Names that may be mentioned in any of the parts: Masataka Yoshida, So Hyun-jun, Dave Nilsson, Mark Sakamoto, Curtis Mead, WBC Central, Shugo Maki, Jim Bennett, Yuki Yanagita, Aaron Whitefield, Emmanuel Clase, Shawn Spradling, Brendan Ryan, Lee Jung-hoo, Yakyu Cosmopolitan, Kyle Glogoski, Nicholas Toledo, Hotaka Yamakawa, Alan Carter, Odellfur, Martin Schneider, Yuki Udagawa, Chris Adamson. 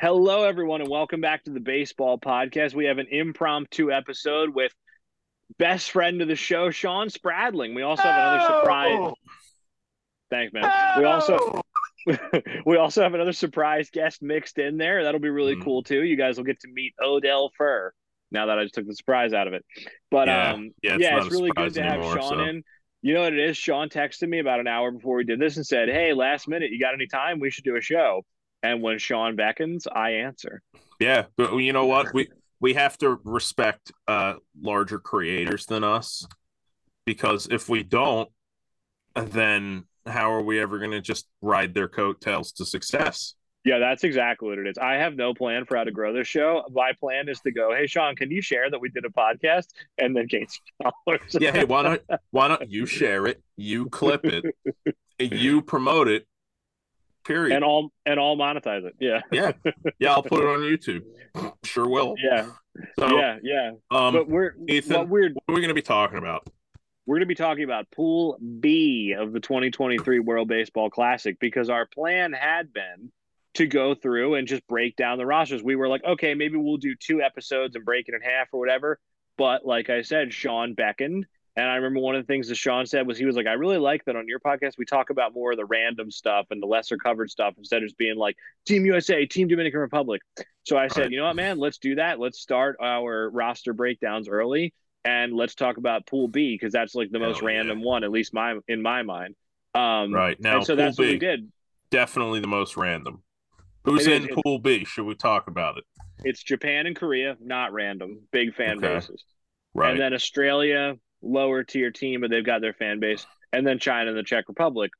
Hello, everyone, and welcome back to the Baseball Podcast. We have an impromptu episode with best friend of the show, Shawn Spradling. We also have another surprise. Thanks, man. Oh! We also have another surprise guest mixed in there. That'll be really cool too. You guys will get to meet Odellfur. Now that I just took the surprise out of it, but it's really good to have Shawn in. You know what it is? Shawn texted me about an hour before we did this and said, "Hey, last minute, you got any time? We should do a show." And when Shawn beckons, I answer. Yeah, but you know what? We have to respect larger creators than us, because if we don't, then how are we ever going to just ride their coattails to success? Yeah, that's exactly what it is. I have no plan for how to grow this show. My plan is to go, hey, Shawn, can you share that we did a podcast and then gain followers? Yeah, hey, why not you share it, you clip it, you promote it, period. And I'll monetize it. Yeah. Yeah, I'll put it on YouTube. Sure will. Yeah. So, yeah. But Ethan, what are we going to be talking about? We're going to be talking about Pool B of the 2023 World Baseball Classic, because our plan had been to go through and just break down the rosters. We were like, okay, maybe we'll do two episodes and break it in half or whatever. But like I said, Shawn beckoned. And I remember one of the things that Shawn said was, he was like, I really like that on your podcast we talk about more of the random stuff and the lesser covered stuff instead of just being like Team USA, Team Dominican Republic. So I said, you know what, man, let's do that. Let's start our roster breakdowns early. And let's talk about Pool B, because that's like the most random one, at least in my mind. Right now, so that's what we did. Definitely the most random. Who's in Pool B? Should we talk about it? It's Japan and Korea, not random. Big fan bases. Right. And then Australia, lower tier team, but they've got their fan base. And then China and the Czech Republic,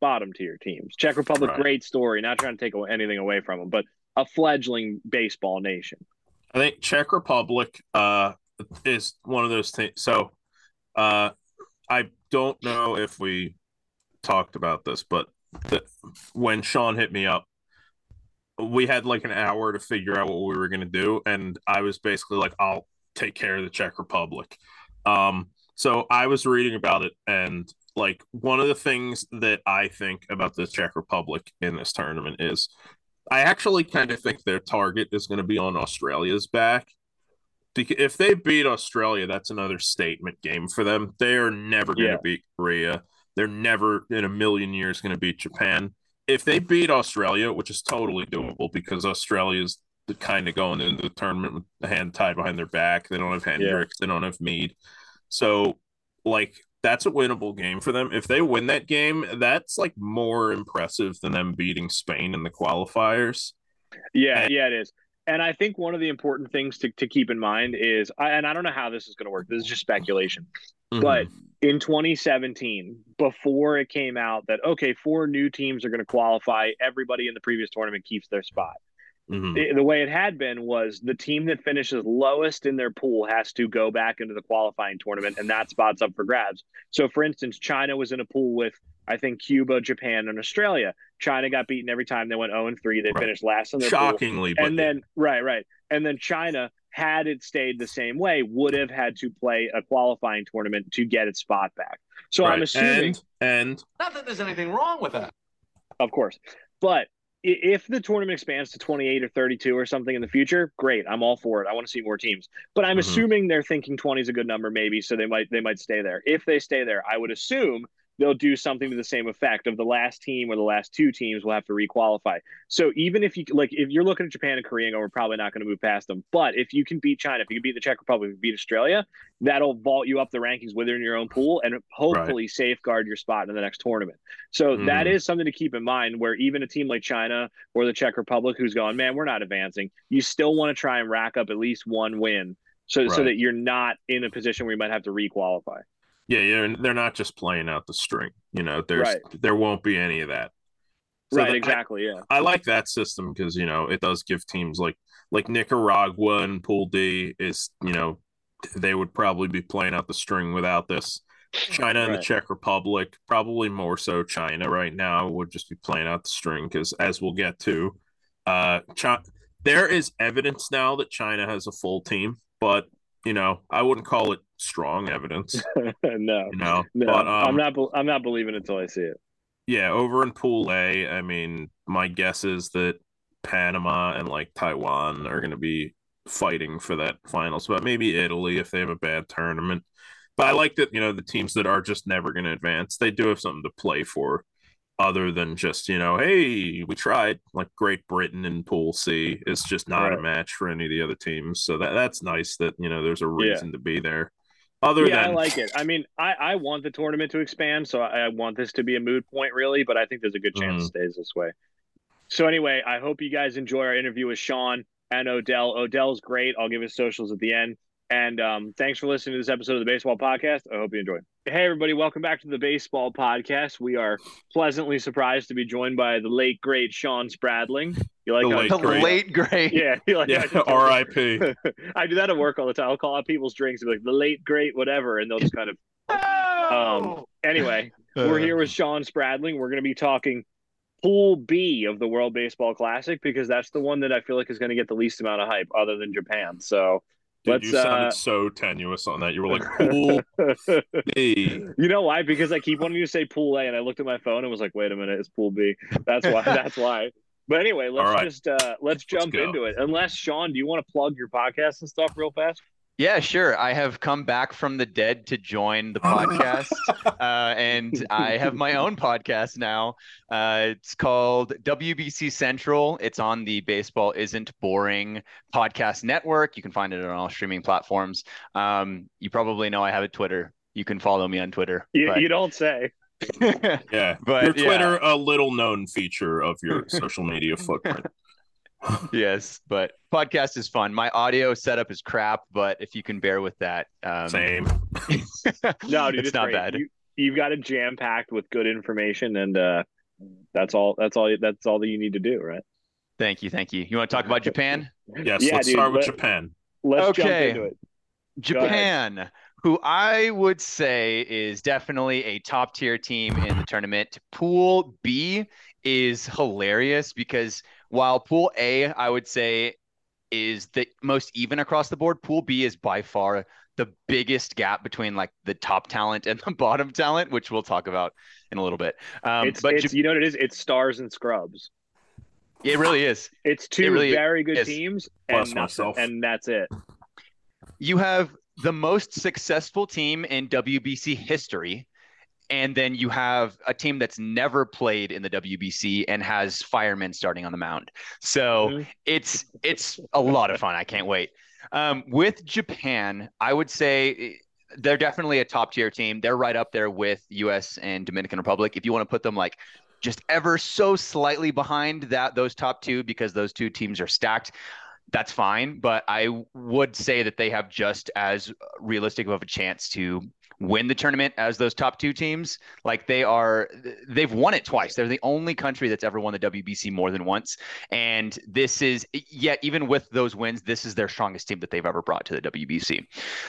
bottom tier teams. Czech Republic, great story. Not trying to take anything away from them, but a fledgling baseball nation. I think Czech Republic is one of those things. So I don't know if we talked about this, but when Shawn hit me up, we had like an hour to figure out what we were going to do, and I was basically like, I'll take care of the Czech Republic. So I was reading about it, and like one of the things that I think about the Czech Republic in this tournament is I actually kind of think their target is going to be on Australia's back. If they beat Australia, that's another statement game for them. They are never going to beat Korea. They're never in a million years going to beat Japan. If they beat Australia, which is totally doable because Australia's kind of going into the tournament with a hand tied behind their back. They don't have Hendricks. They don't have Meade. So, like, that's a winnable game for them. If they win that game, that's, like, more impressive than them beating Spain in the qualifiers. Yeah, and it is. And I think one of the important things to keep in mind is, and I don't know how this is going to work. This is just speculation. Mm-hmm. But in 2017, before it came out that, okay, four new teams are going to qualify, everybody in the previous tournament keeps their spot. Mm-hmm. The way it had been was the team that finishes lowest in their pool has to go back into the qualifying tournament, and that spot's up for grabs. So, for instance, China was in a pool with, I think, Cuba, Japan, and Australia. China got beaten every time. They went 0-3. They finished last in their pool. Shockingly. But and then, and then China, had it stayed the same way, would have had to play a qualifying tournament to get its spot back. So I'm assuming... And not that there's anything wrong with that. Of course. But if the tournament expands to 28 or 32 or something in the future, great. I'm all for it. I want to see more teams. But I'm assuming they're thinking 20 is a good number maybe, so they might stay there. If they stay there, I would assume they'll do something to the same effect of the last team or the last two teams will have to requalify. So even if you like, if you're looking at Japan and Korea, and we're probably not going to move past them, but if you can beat China, if you can beat the Czech Republic, if you can beat Australia, that'll vault you up the rankings within your own pool and hopefully safeguard your spot in the next tournament. So that is something to keep in mind, where even a team like China or the Czech Republic, who's going, man, we're not advancing, you still want to try and rack up at least one win so that you're not in a position where you might have to requalify. Yeah, and they're not just playing out the string. You know, there won't be any of that. So I like that system because, you know, it does give teams like Nicaragua in Pool D is, you know, they would probably be playing out the string without this. China and the Czech Republic, probably more so China right now, would just be playing out the string because, as we'll get to, there is evidence now that China has a full team, but, you know, I wouldn't call it strong evidence. But I'm not believing it until I see it. Over in Pool A, I mean, my guess is that Panama and like Taiwan are going to be fighting for that final spot. Maybe Italy if they have a bad tournament. But I like that, you know, the teams that are just never going to advance, they do have something to play for other than just, you know, hey, we tried. Like Great Britain in Pool C is just not a match for any of the other teams. So that's nice that, you know, there's a reason to be there. Other than... I like it. I mean, I want the tournament to expand, so I want this to be a moot point, really, but I think there's a good chance it stays this way. So anyway, I hope you guys enjoy our interview with Shawn and Odell. Odell's great. I'll give his socials at the end. And thanks for listening to this episode of the Baseball Podcast. I hope you enjoyed. Hey, everybody. Welcome back to the Baseball Podcast. We are pleasantly surprised to be joined by the late, great Shawn Spradling. You like the late great? Yeah. R.I.P. I do that at work all the time. I'll call out people's drinks and be like, the late, great, whatever. And they'll just kind of... Anyway, we're here with Shawn Spradling. We're going to be talking Pool B of the World Baseball Classic because that's the one that I feel like is going to get the least amount of hype other than Japan. So... Dude, you sounded so tenuous on that. You were like, Pool B. You know why? Because I keep wanting you to say Pool A, and I looked at my phone and was like, wait a minute, it's Pool B. That's why. That's why. But anyway, let's jump into it. Unless, Shawn, do you want to plug your podcast and stuff real fast? Yeah, sure. I have come back from the dead to join the podcast, and I have my own podcast now. It's called WBC Central. It's on the Baseball Isn't Boring podcast network. You can find it on all streaming platforms. You probably know I have a Twitter. You can follow me on Twitter. You don't say. Yeah, but your Twitter, a little known feature of your social media footprint. Yes, but podcast is fun. My audio setup is crap, but if you can bear with that, same. No, dude, it's not great. Bad. You've got it jam packed with good information, and that's all that you need to do, right? Thank you. You want to talk about Japan? Yes, yeah, let's start with Japan. Let's jump into it. Japan, who I would say is definitely a top tier team in the tournament. Pool B is hilarious because while Pool A, I would say, is the most even across the board, Pool B is by far the biggest gap between like the top talent and the bottom talent, which we'll talk about in a little bit. You know what it is? It's stars and scrubs. It really is. It's two very good teams, and that's it. You have the most successful team in WBC history. And then you have a team that's never played in the WBC and has firemen starting on the mound. So it's a lot of fun. I can't wait. With Japan, I would say they're definitely a top tier team. They're right up there with U.S. and Dominican Republic. If you want to put them like just ever so slightly behind those top two, because those two teams are stacked, that's fine. But I would say that they have just as realistic of a chance to win the tournament as those top two teams. Like they've won it twice. They're the only country that's ever won the WBC more than once. And this is, yet even with those wins, this is their strongest team that they've ever brought to the WBC.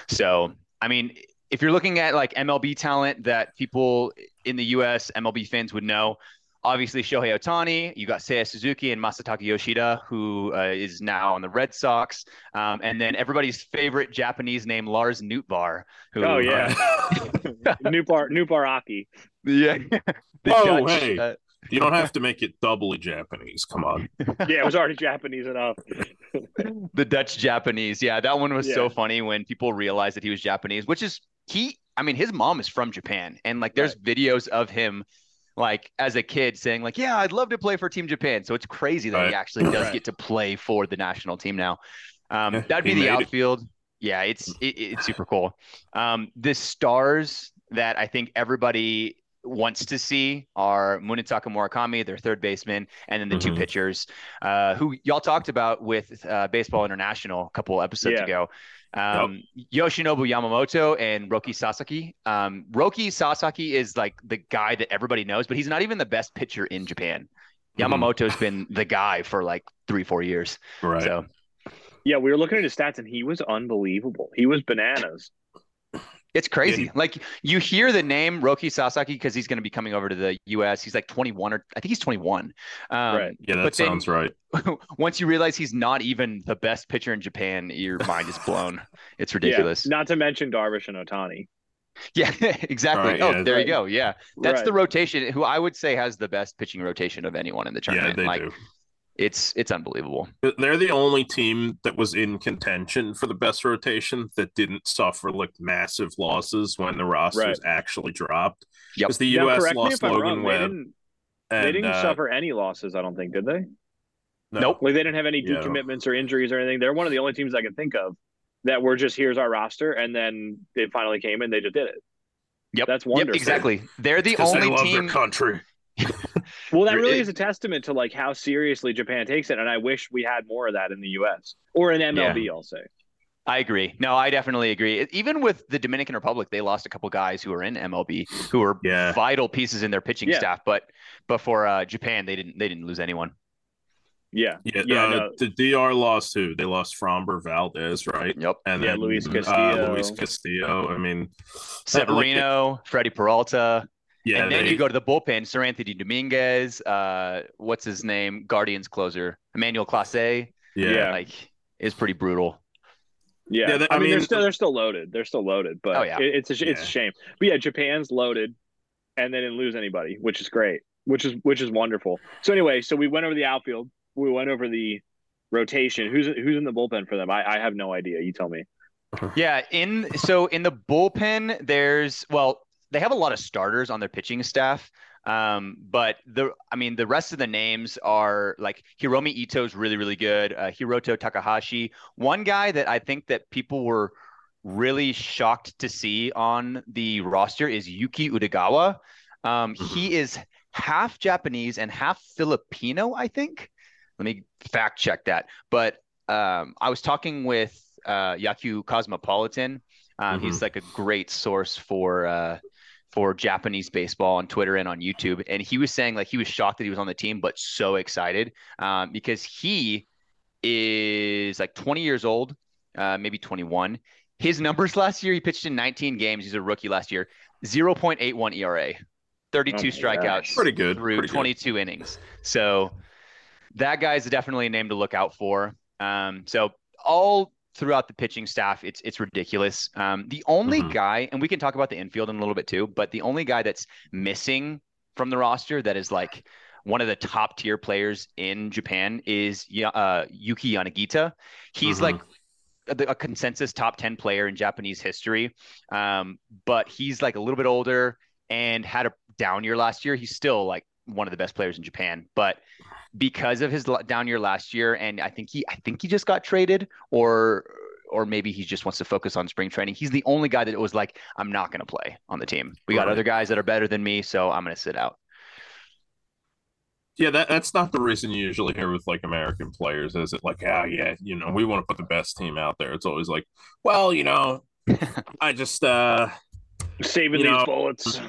So, I mean, if you're looking at like MLB talent that people in the US MLB fans would know, obviously Shohei Ohtani, you got Seiya Suzuki and Masataka Yoshida, who is now on the Red Sox. And then everybody's favorite Japanese name, Lars Nootbaar. Nootbaaraki. Yeah. Hey. You don't have to make it doubly Japanese. Come on. Yeah, it was already Japanese enough. The Dutch-Japanese. Yeah, that one was so funny when people realized that he was Japanese, which is his mom is from Japan. And like there's videos of him like as a kid saying like, yeah, I'd love to play for Team Japan. So it's crazy that he actually does get to play for the national team now. That'd be the outfield. Yeah, it's super cool. The stars that I think everybody wants to see are Munetaka Murakami, their third baseman, and then the two pitchers who y'all talked about with Baseball International a couple episodes ago. Yoshinobu Yamamoto and Roki Sasaki. Roki Sasaki is like the guy that everybody knows, but he's not even the best pitcher in Japan. Yamamoto's been the guy for like 3-4 years. Right. So, yeah, we were looking at his stats and he was unbelievable. He was bananas. It's crazy. Yeah. Like you hear the name Roki Sasaki because he's going to be coming over to the U.S. He's like 21 I think he's 21. Right. Yeah, that sounds right. Once you realize he's not even the best pitcher in Japan, your mind is blown. It's ridiculous. Yeah, not to mention Darvish and Ohtani. Yeah, exactly. Right, there you go. Yeah, that's the rotation. Who I would say has the best pitching rotation of anyone in the tournament. Yeah, they do. It's unbelievable. They're the only team that was in contention for the best rotation that didn't suffer like massive losses when the rosters actually dropped. Because the U.S. lost Logan Webb. They didn't suffer any losses, I don't think, did they? No. Nope. Like, they didn't have any decommitments or injuries or anything. They're one of the only teams I can think of that were just, here's our roster, and then they finally came and they just did it. Yep. That's wonderful. Yep, exactly. They're the only team. Because they love their country. Well, that really is a testament to like how seriously Japan takes it, and I wish we had more of that in the U.S. or in MLB. I'll say. I agree. No, I definitely agree. Even with the Dominican Republic, they lost a couple guys who are in MLB who are vital pieces in their pitching staff. But for Japan, they didn't lose anyone. The DR lost who? They lost Framber Valdez, right? Yep. And then Luis Castillo. I mean, Severino, Freddie Peralta. Yeah, and then you go to the bullpen, Sir Anthony Dominguez, what's his name, Guardians closer, Emmanuel Clase. Yeah. Like, it's pretty brutal. Yeah. I mean, they're still loaded. They're still loaded, but it's a shame. But yeah, Japan's loaded, and they didn't lose anybody, which is great, which is wonderful. So anyway, we went over the outfield. We went over the rotation. Who's in the bullpen for them? I have no idea. You tell me. Yeah. So in the bullpen, they have a lot of starters on their pitching staff, but the rest of the names are like Hiromi Ito's really, really good. Hiroto Takahashi, one guy that I think that people were really shocked to see on the roster is Yuki Udagawa. He is half Japanese and half Filipino, I think. Let me fact check that. But I was talking with Yakyu Cosmopolitan. He's like a great source for Japanese baseball on Twitter and on YouTube. And he was saying like he was shocked that he was on the team, but so excited because he is like 20 years old, maybe 21. His numbers last year, he pitched in 19 games. He's a rookie last year. 0.81 ERA, 32 strikeouts pretty good. Through pretty 22 good. Innings. So that guy's definitely a name to look out for. So all throughout the pitching staff, it's ridiculous. The only guy, and we can talk about the infield in a little bit too, but the only guy that's missing from the roster that is like one of the top tier players in Japan is Yuki Yanagita. He's like a consensus top 10 player in Japanese history, but he's like a little bit older and had a down year last year. He's still like one of the best players in Japan, but because of his down year last year, and I think he just got traded, or maybe he just wants to focus on spring training. He's the only guy that it was like, I'm not going to play on the team. We got other guys that are better than me, so I'm going to sit out. Yeah, that's not the reason you usually hear with like American players, is it? Like, we want to put the best team out there. It's always like, well, I just saving these bullets.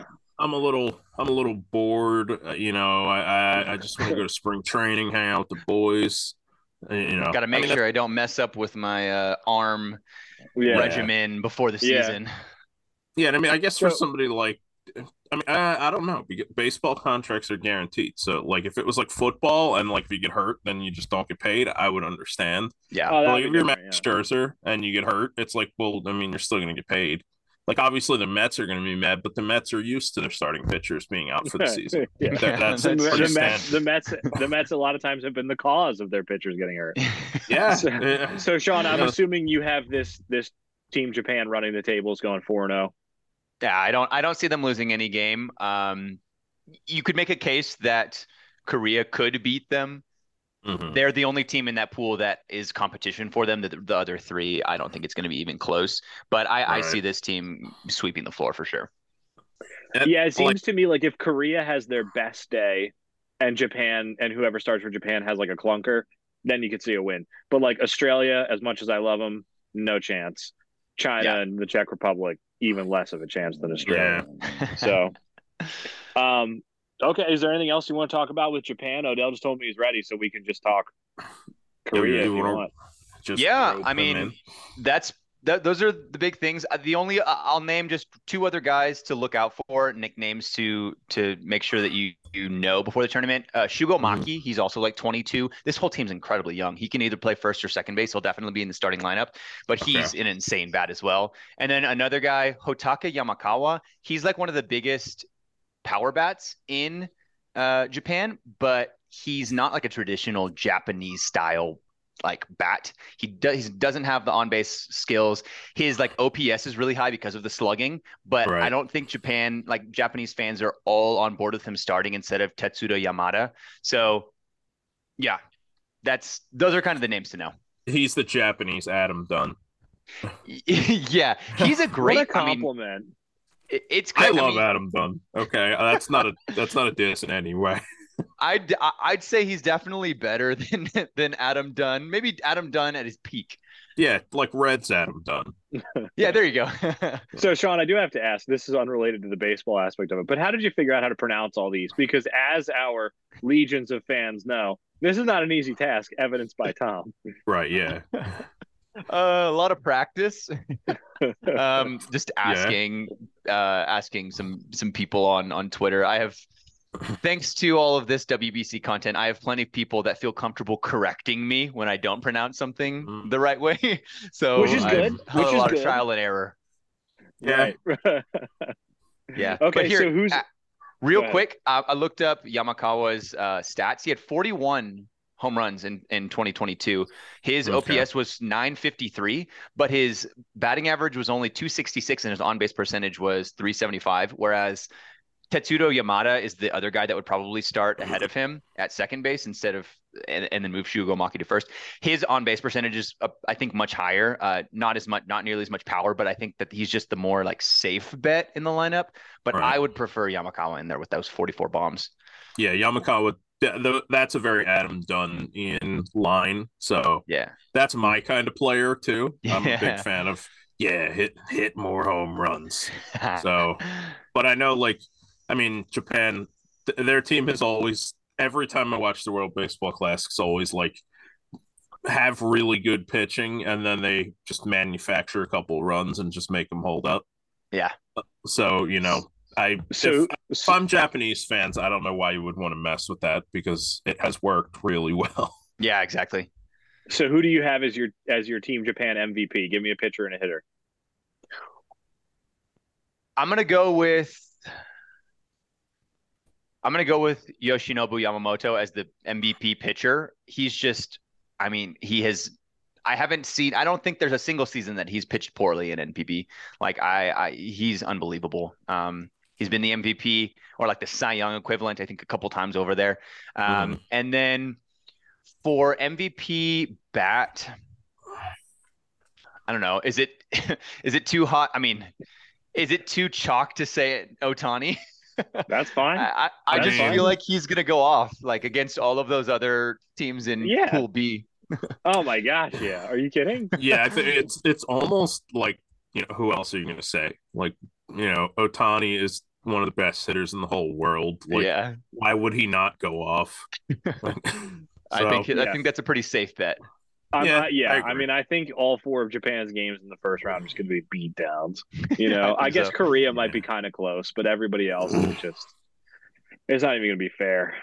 I'm a little bored. I just want to go to spring training, hang out with the boys. Got to make sure I don't mess up with my arm regimen before the season. Yeah, and I mean, I guess for somebody like, I don't know. Baseball contracts are guaranteed, so like if it was like football and like if you get hurt, then you just don't get paid. I would understand. Yeah, but like if you're Max Scherzer and you get hurt, it's like, well, I mean, you're still gonna get paid. Like, obviously, the Mets are going to be mad, but the Mets are used to their starting pitchers being out for the season. The Mets a lot of times have been the cause of their pitchers getting hurt. Yeah. So Shawn, I'm assuming you have this Team Japan running the tables going 4-0. Yeah, I don't see them losing any game. You could make a case that Korea could beat them. They're the only team in that pool that is competition for them. The other three, I don't think it's going to be even close. But I see this team sweeping the floor for sure. Yeah, it seems to me like if Korea has their best day and Japan and whoever starts for Japan has like a clunker, then you could see a win. But like Australia, as much as I love them, no chance. China and the Czech Republic, even less of a chance than Australia. Yeah. So... Okay, is there anything else you want to talk about with Japan? Odell just told me he's ready, so we can just talk Korea if you want. Those are the big things. The only I'll name just two other guys to look out for, nicknames to make sure that you know before the tournament. Shugo Maki, he's also like 22. This whole team's incredibly young. He can either play first or second base. He'll definitely be in the starting lineup, but he's an insane bat as well. And then another guy, Hotaka Yamakawa, he's like one of the biggest power bats in Japan, but he's not like a traditional Japanese style like bat. He doesn't have the on-base skills. His like OPS is really high because of the slugging, but right. I don't think Japanese fans are all on board with him starting instead of Tetsuto Yamada. So yeah, those are kind of the names to know. He's the Japanese Adam Dunn. Yeah, he's a great what a compliment. I mean, it's kind I love Adam Dunn. Okay, that's not a diss in any way. I'd say he's definitely better than Adam Dunn. Maybe Adam Dunn at his peak. Yeah, like Red's Adam Dunn. Yeah, there you go. So, Shawn, I do have to ask. This is unrelated to the baseball aspect of it, but how did you figure out how to pronounce all these? Because as our legions of fans know, this is not an easy task, evidenced by Tom. Right, yeah. A lot of practice. Just asking asking some people on Twitter. I have... Thanks to all of this WBC content, I have plenty of people that feel comfortable correcting me when I don't pronounce something the right way. So which is good. I've had a lot of trial and error. Yeah. Right. Yeah. Okay. Here, so who's real quick? I looked up Yamakawa's stats. He had 41 home runs in 2022. His OPS was 953, but his batting average was only 266, and his on-base percentage was 375. Whereas Tetsuto Yamada is the other guy that would probably start ahead of him at second base instead of and then move Shugo Maki to first. His on-base percentage is, I think, much higher. Not nearly as much power, but I think that he's just the more like safe bet in the lineup. But I would prefer Yamakawa in there with those 44 bombs. Yeah, Yamakawa. That's a very Adam Dunn in line. So yeah, that's my kind of player too. I'm a big fan of hit more home runs. So, but I know like. I mean, Japan, their team has always, every time I watch the World Baseball Classics, always like have really good pitching, and then they just manufacture a couple runs and just make them hold up. Yeah. So, you know, if I'm Japanese fans, I don't know why you would want to mess with that because it has worked really well. Yeah, exactly. So who do you have as your Team Japan MVP? Give me a pitcher and a hitter. I'm going to go with Yoshinobu Yamamoto as the MVP pitcher. He's just, I mean, I don't think there's a single season that he's pitched poorly in NPB. Like he's unbelievable. He's been the MVP or like the Cy Young equivalent, I think a couple times over there. And then for MVP bat, I don't know. Is it too hot? I mean, is it too chalk to say Ohtani? That's fine. I feel like he's gonna go off like against all of those other teams in Pool B. Oh my gosh! Yeah, are you kidding? Yeah, it's almost like, you know, who else are you gonna say? Like, you know, Ohtani is one of the best hitters in the whole world. Like, yeah, why would he not go off? Like, I think that's a pretty safe bet. I think all four of Japan's games in the first round are just going to be beat downs. You know, I guess so. Korea might be kind of close, but everybody else is it's not even going to be fair.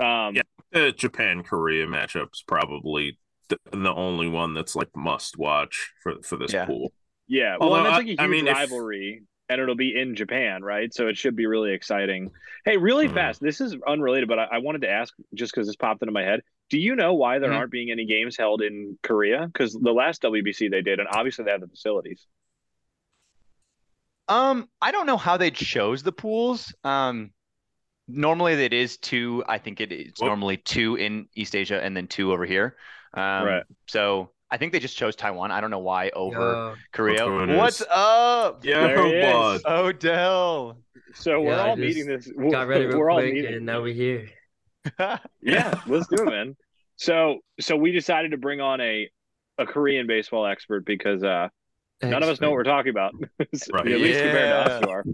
The Japan-Korea matchup's probably the only one that's like must watch for this pool. Yeah, well, although, that's like a huge rivalry. And it'll be in Japan, right? So it should be really exciting. Hey, really fast. This is unrelated, but I wanted to ask just because this popped into my head. Do you know why there aren't being any games held in Korea? Because the last WBC they did, and obviously they have the facilities. I don't know how they chose the pools. Normally it is two. I think it's normally two in East Asia and then two over here. Right. So. I think they just chose Taiwan. I don't know why over Korea. What's up? Yeah, Odell. So we're all meeting this. Got ready real quick and now we're here. Yeah, let's do it, man. So we decided to bring on a Korean baseball expert because none of us know what we're talking about. Right. At least compared to us, you are.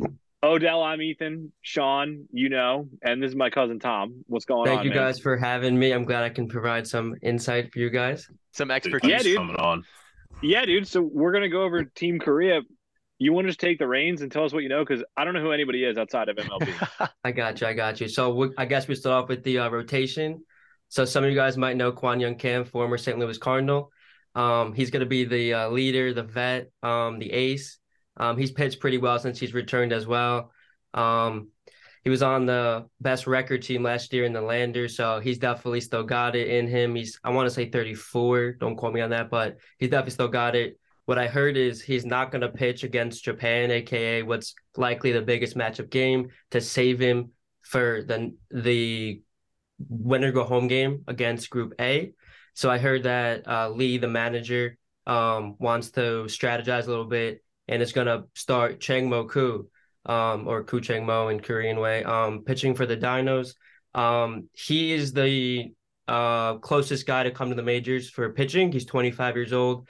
Odell, I'm Ethan. Shawn, you know, and this is my cousin Tom. What's going on? Thank you guys for having me. I'm glad I can provide some insight for you guys. Some expertise. Yeah, dude. Coming on. Yeah, dude. So we're gonna go over Team Korea. You want to just take the reins and tell us what you know? Because I don't know who anybody is outside of MLB. I got you. So I guess we start off with the rotation. So some of you guys might know Kwon Young Kim, former St. Louis Cardinal. He's gonna be the leader, the vet, the ace. He's pitched pretty well since he's returned as well. He was on the best record team last year in the Lander, so he's definitely still got it in him. He's, I want to say 34, don't quote me on that, but he's definitely still got it. What I heard is he's not going to pitch against Japan, a.k.a. what's likely the biggest matchup game, to save him for the winner-go-home game against Group A. So I heard that Lee, the manager, wants to strategize a little bit and is going to start Changmo Koo, or Koo Changmo in Korean way, pitching for the Dinos. He is the closest guy to come to the majors for pitching. He's 25 years old.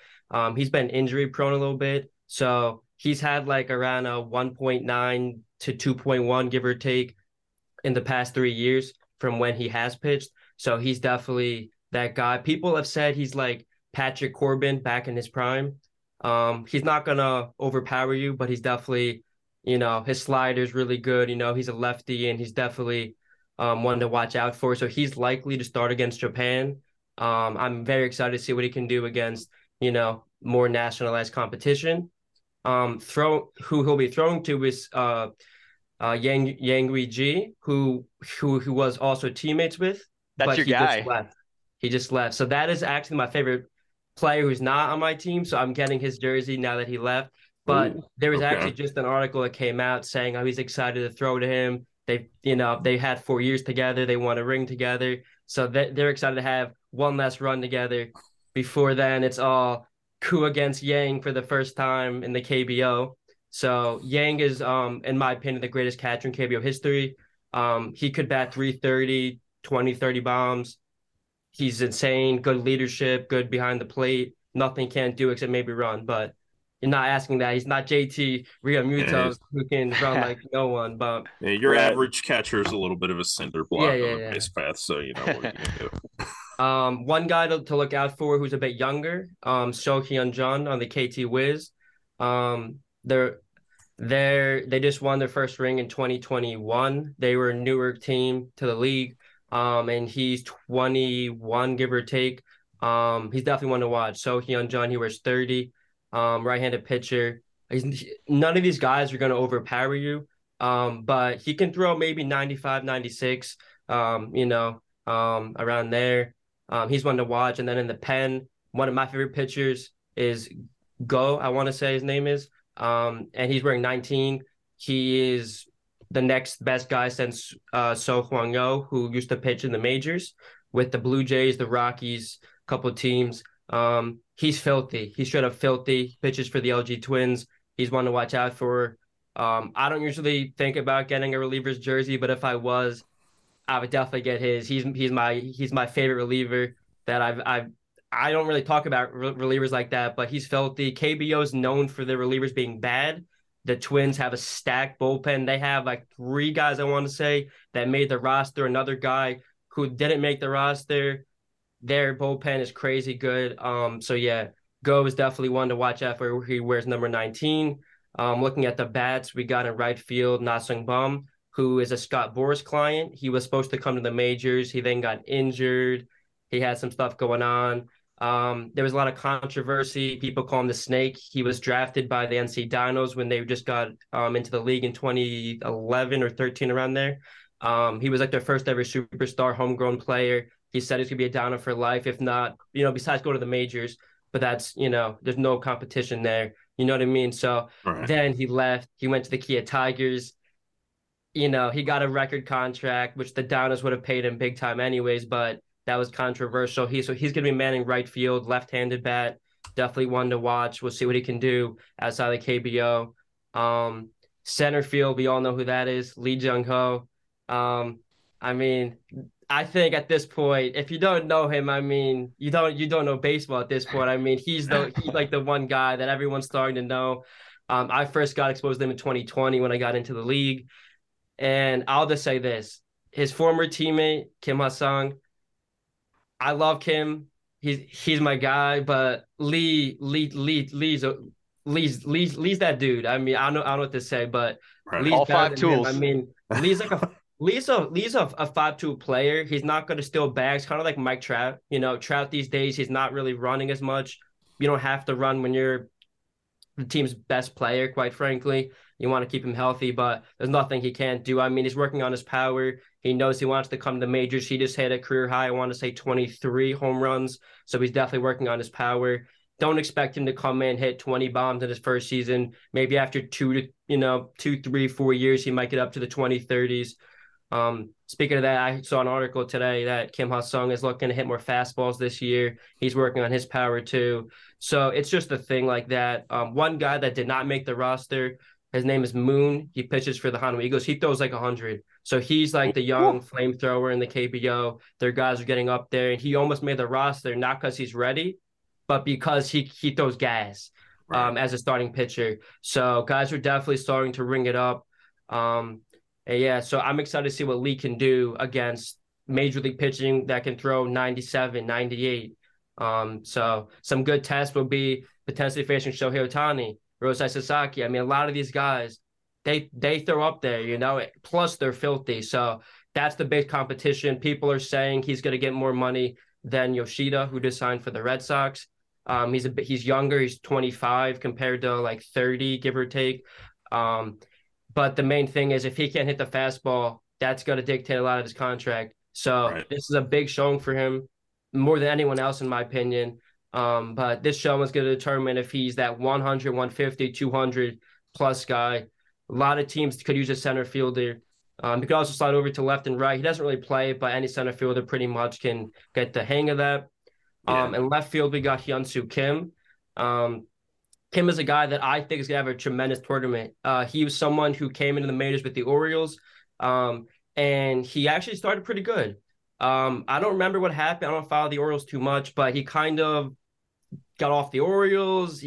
He's been injury prone a little bit. So he's had like around a 1.9 to 2.1, give or take, in the past 3 years from when he has pitched. So he's definitely that guy. People have said he's like Patrick Corbin back in his prime. He's not going to overpower you, but he's definitely, you know, his slider's really good. You know, he's a lefty and he's definitely one to watch out for. So he's likely to start against Japan. I'm very excited to see what he can do against, you know, more nationalized competition. Who he'll be thrown to is Yang Eui-ji, who was also teammates with. That's but your guy. He just left. So that is actually my favorite player who's not on my team. So I'm getting his jersey now that he left. But there was actually just an article that came out saying how he's excited to throw to him. They had 4 years together. They won a ring together. So they're excited to have one last run together. Before then, it's all Koo against Yang for the first time in the KBO. So Yang is, in my opinion, the greatest catcher in KBO history. He could bat 330, 20, 30 bombs. He's insane, good leadership, good behind the plate. Nothing can't do except maybe run, but you're not asking that. He's not JT Realmuto, who can run like no one. But yeah, your average catcher is a little bit of a cinder block on the base path, so you know what you can do. One guy to look out for who's a bit younger, So Hyun-jun on the KT Wiz. They just won their first ring in 2021. They were a newer team to the league, and he's 21, give or take. He's definitely one to watch. So Hyun-jun, he wears 30. Right-handed pitcher. None of these guys are going to overpower you, but he can throw maybe 95, 96, around there. He's one to watch. And then in the pen, one of my favorite pitchers is Go, I want to say his name is, and he's wearing 19. He is the next best guy since So Hwang-yo, who used to pitch in the majors with the Blue Jays, the Rockies, a couple of teams. He's filthy. He's straight up filthy. Pitches for the LG Twins. He's one to watch out for. I don't usually think about getting a reliever's jersey, but if I was, I would definitely get his. He's my favorite reliever that I don't really talk about relievers like that, but he's filthy. KBO is known for their relievers being bad. The Twins have a stacked bullpen. They have like three guys, I want to say, that made the roster. Another guy who didn't make the roster. Their bullpen is crazy good. So, yeah, Go is definitely one to watch out for. He wears number 19. Looking at the bats, we got in right field, Na-sung Bum, who is a Scott Boras client. He was supposed to come to the majors. He then got injured. He had some stuff going on. There was a lot of controversy. People call him the Snake. He was drafted by the NC Dinos when they just got into the league in 2011 or 13, around there. He was like their first ever superstar homegrown player. He said he's going to be a Downer for life, if not, you know, besides go to the majors. But that's, you know, there's no competition there. You know what I mean? So Then he left. He went to the Kia Tigers. You know, he got a record contract, which the Downers would have paid him big time anyways, but that was controversial. So he's going to be manning right field, left-handed bat. Definitely one to watch. We'll see what he can do outside the KBO. Center field, we all know who that is, Lee Jung-hoo. I think at this point, if you don't know him, you don't know baseball at this point. He's like the one guy that everyone's starting to know. I first got exposed to him in 2020 when I got into the league. And I'll just say this. His former teammate, Kim Ha-sung, I love Kim. He's my guy, but Lee's that dude. I don't know what to say, but Lee's all five tools. Lee's like a Lee's a 5'2" player. He's not going to steal bags, kind of like Mike Trout. You know, Trout these days, he's not really running as much. You don't have to run when you're the team's best player, quite frankly. You want to keep him healthy, but there's nothing he can't do. I mean, he's working on his power. He knows he wants to come to majors. He just hit a career high, I want to say 23 home runs. So he's definitely working on his power. Don't expect him to come in, hit 20 bombs in his first season. Maybe after two, three, 4 years, he might get up to the 20s, 30s. Speaking of that, I saw an article today that Kim Ha-sung is looking to hit more fastballs this year. He's working on his power too. So it's just a thing like that. One guy that did not make the roster, his name is Moon. He pitches for the Hanwha Eagles. He throws like 100. So he's like the young flamethrower in the KBO. Their guys are getting up there, and he almost made the roster, not because he's ready, but because he throws gas as a starting pitcher. So guys are definitely starting to ring it up. So I'm excited to see what Lee can do against major league pitching that can throw 97, 98. So some good tests will be potentially facing Shohei Ohtani, Roki Sasaki. I mean, a lot of these guys, they throw up there, plus they're filthy. So that's the big competition. People are saying he's going to get more money than Yoshida, who just signed for the Red Sox. He's younger. He's 25 compared to like 30, give or take. But the main thing is, if he can't hit the fastball, that's going to dictate a lot of his contract. So This is a big showing for him, more than anyone else, in my opinion. But this showing is going to determine if he's that 100, 150, 200 plus guy. A lot of teams could use a center fielder. He could also slide over to left and right. He doesn't really play, but any center fielder pretty much can get the hang of that. In left field, we got Hyunsu Kim. Kim is a guy that I think is going to have a tremendous tournament. He was someone who came into the majors with the Orioles, and he actually started pretty good. I don't remember what happened. I don't follow the Orioles too much, but he kind of got off the Orioles.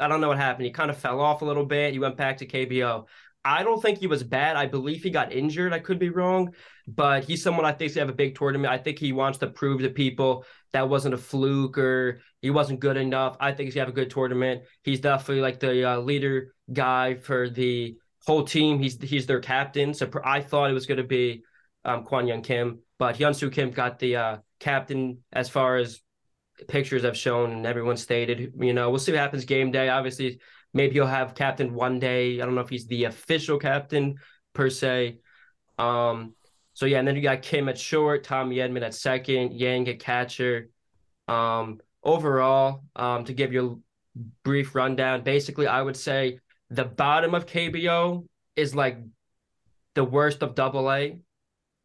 I don't know what happened. He kind of fell off a little bit. He went back to KBO. I don't think he was bad. I believe he got injured. I could be wrong, but he's someone I think is going to have a big tournament. I think he wants to prove to people that wasn't a fluke or he wasn't good enough. I think he's going to have a good tournament. He's definitely like the leader guy for the whole team. He's their captain. So I thought it was going to be Kwon Young Kim, but Hyunsu Kim got the captain as far as pictures have shown and everyone stated. We'll see what happens game day. Obviously, maybe he'll have captain one day. I don't know if he's the official captain per se. And then you got Kim at short, Tommy Edman at second, Yang at catcher. Overall, to give you a brief rundown, basically I would say the bottom of KBO is like the worst of AA.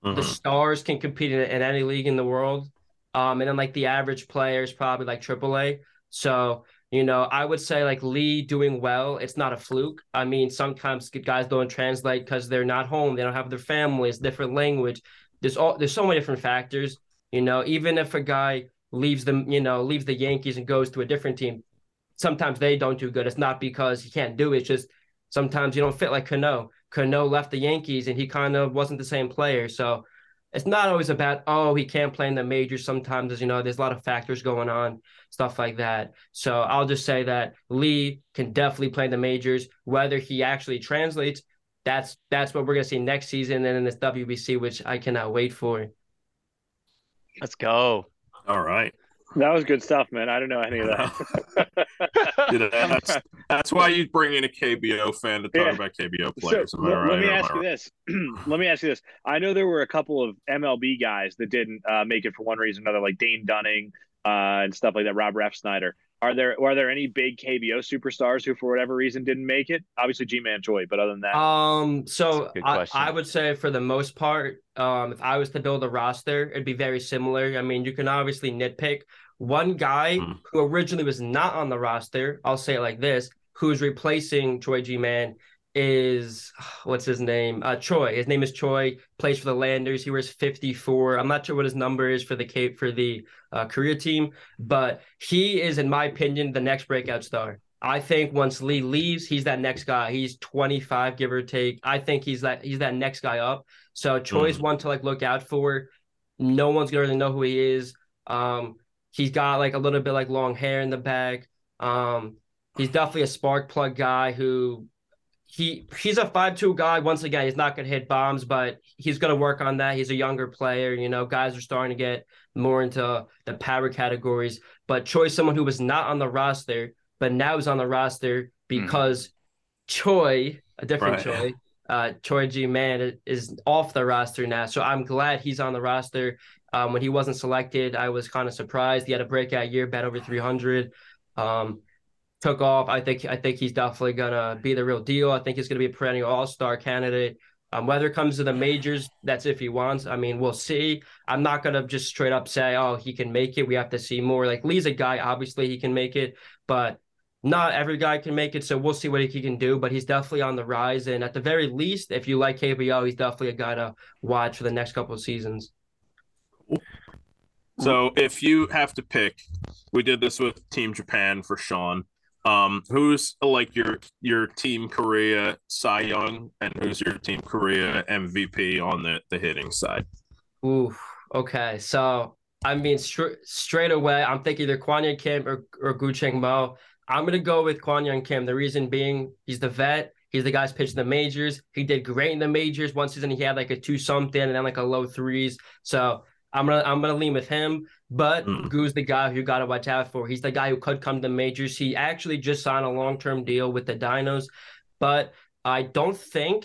Mm-hmm. The stars can compete in any league in the world. And then like the average player is probably like AAA. So I would say like Lee doing well, it's not a fluke. I mean, sometimes guys don't translate because they're not home. They don't have their families, different language. There's so many different factors. Even if a guy leaves the Yankees and goes to a different team, sometimes they don't do good. It's not because he can't do it. It's just sometimes you don't fit, like Cano. Cano left the Yankees and he kind of wasn't the same player. So it's not always about, he can't play in the majors. Sometimes, as you know, there's a lot of factors going on, stuff like that. So I'll just say that Lee can definitely play in the majors. Whether he actually translates, that's what we're going to see next season and in this WBC, which I cannot wait for. Let's go. All right. That was good stuff, man. I don't know any of that. That's why you bring in a KBO fan to talk about KBO players. So, let me ask you this. I know there were a couple of MLB guys that didn't make it for one reason or another, like Dane Dunning and stuff like that, Rob Raff Snyder. Are there any big KBO superstars who, for whatever reason, didn't make it? Obviously, G Man Choi, but other than that, so I would say for the most part, if I was to build a roster, it'd be very similar. I mean, you can obviously nitpick one guy who originally was not on the roster. I'll say it like this: who's replacing Choi Ji Man is what's his name? Choi. His name is Choi. Plays for the Landers. He wears 54. I'm not sure what his number is for the Korea team, but he is, in my opinion, the next breakout star. I think once Lee leaves, he's that next guy. He's 25, give or take. I think he's that next guy up. So Choi's one to look out for. No one's gonna really know who he is. He's got a little bit long hair in the back. He's definitely a spark plug guy who. He's a 5'2" guy. Once again, he's not going to hit bombs, but he's going to work on that. He's a younger player. Guys are starting to get more into the power categories. But Choi's someone who was not on the roster, but now is on the roster because Choi a different Choi. Choi Ji Man is off the roster now, so I'm glad he's on the roster. When he wasn't selected, I was kind of surprised. He had a breakout year, bat over 300, took off. I think he's definitely gonna be the real deal. I think he's gonna be a perennial all-star candidate. Whether it comes to the majors, that's if he wants. I mean, we'll see. I'm not going to just straight up say, oh, he can make it. We have to see more. Like, Lee's a guy, obviously he can make it, but not every guy can make it. So we'll see what he can do, but he's definitely on the rise. And at the very least, if you like KBO, he's definitely a guy to watch for the next couple of seasons. So if you have to pick, we did this with Team Japan for Shawn. Who's like your Team Korea Cy Young, and who's your Team Korea MVP on the hitting side? Ooh, okay. So I mean, straight away, I'm thinking either Kwon Young Kim or Gu Changmo. I'm gonna go with Kwon Young Kim. The reason being, he's the vet. He's the guy's pitched in the majors. He did great in the majors. One season he had like a 2-something and then like a low 3s. So I'm gonna lean with him, but Gu's the guy who you gotta watch out for. He's the guy who could come to majors. He actually just signed a long-term deal with the Dinos, but I don't know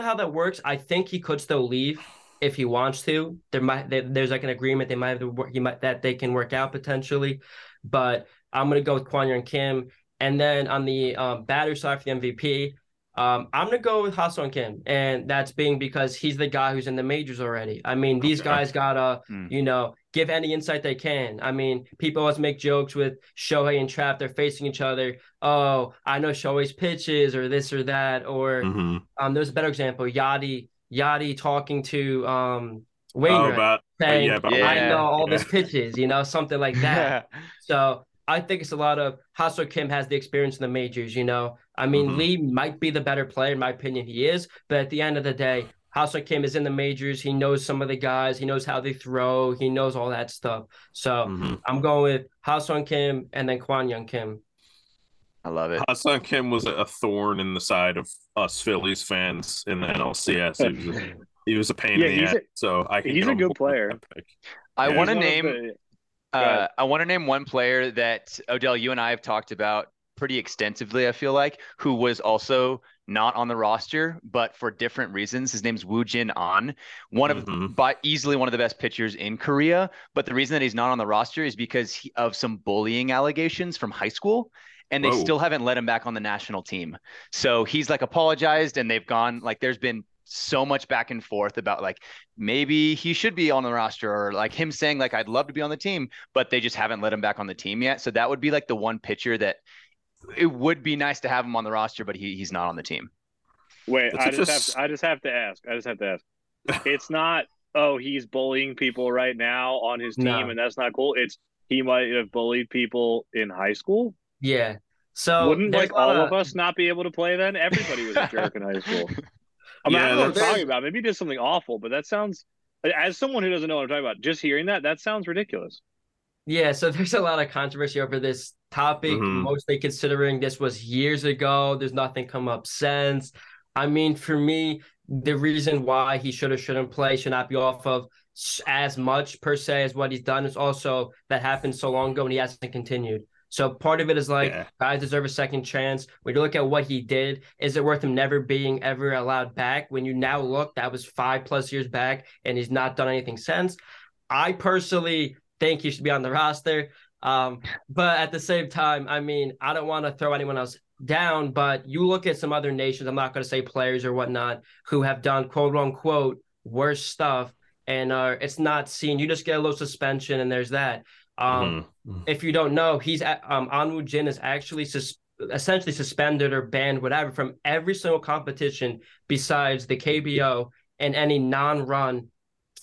how that works. I think he could still leave if he wants to. There's like an agreement they might have to that they can work out potentially, but I'm gonna go with Kwon Young Kim, and then on the batter side for the MVP. I'm going to go with Ha-sung Kim, and that's being because he's the guy who's in the majors already. I mean, these guys got to, give any insight they can. I mean, people always make jokes with Shohei and Trap. They're facing each other. Oh, I know Shohei's pitches or this or that. Or there's a better example, Yadi talking to Wainwright saying, I know all these pitches, something like that. So I think it's a lot of Ha-sung Kim has the experience in the majors, I mean, Lee might be the better player. In my opinion, he is. But at the end of the day, Ha-sung Kim is in the majors. He knows some of the guys. He knows how they throw. He knows all that stuff. So I'm going with Ha-sung Kim and then Kwon Young Kim. I love it. Ha-sung Kim was a thorn in the side of us Phillies fans in the NLCS. He was a pain in the ass. He's a good player. I want to name one player that, Odell, you and I have talked about pretty extensively, I feel like, who was also not on the roster, but for different reasons. His name's Woo-jin Ahn, easily one of the best pitchers in Korea. But the reason that he's not on the roster is because of some bullying allegations from high school. And they still haven't let him back on the national team. So he's like apologized, and they've gone, like, there's been so much back and forth about like maybe he should be on the roster, or like him saying like I'd love to be on the team, but they just haven't let him back on the team yet. So that would be like the one pitcher that it would be nice to have him on the roster, but he's not on the team. Wait, I just have to ask. It's not he's bullying people right now on his team and that's not cool. It's he might have bullied people in high school. Yeah. So wouldn't like all of us not be able to play then? Everybody was a jerk in high school. I don't know what I'm talking about. Maybe he did something awful, but that sounds, as someone who doesn't know what I'm talking about, just hearing that sounds ridiculous. Yeah, so there's a lot of controversy over this topic, mostly considering this was years ago. There's nothing come up since. I mean, for me, the reason why he should or shouldn't play, should not be off of as much per se as what he's done, is also that happened so long ago and he hasn't continued. So part of it is like, guys deserve a second chance. When you look at what he did, is it worth him never being ever allowed back? When you now look, that was 5+ years back, and he's not done anything since. I personally think he should be on the roster. But at the same time, I mean, I don't want to throw anyone else down, but you look at some other nations, I'm not going to say players or whatnot, who have done quote-unquote worse stuff, and it's not seen. You just get a little suspension, and there's that. If you don't know, he's Ahn Woo-jin is actually essentially suspended or banned, whatever, from every single competition besides the KBO and any non-run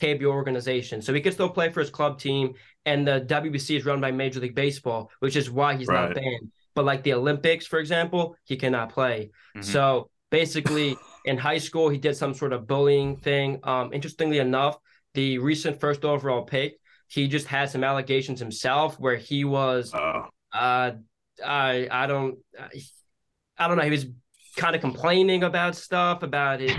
KBO organization. So he can still play for his club team, and the WBC is run by Major League Baseball, which is why he's not banned. But like the Olympics, for example, he cannot play. So basically, in high school, he did some sort of bullying thing. Interestingly enough, the recent first overall pick, he just had some allegations himself where he was, I don't know. He was kind of complaining about stuff, about his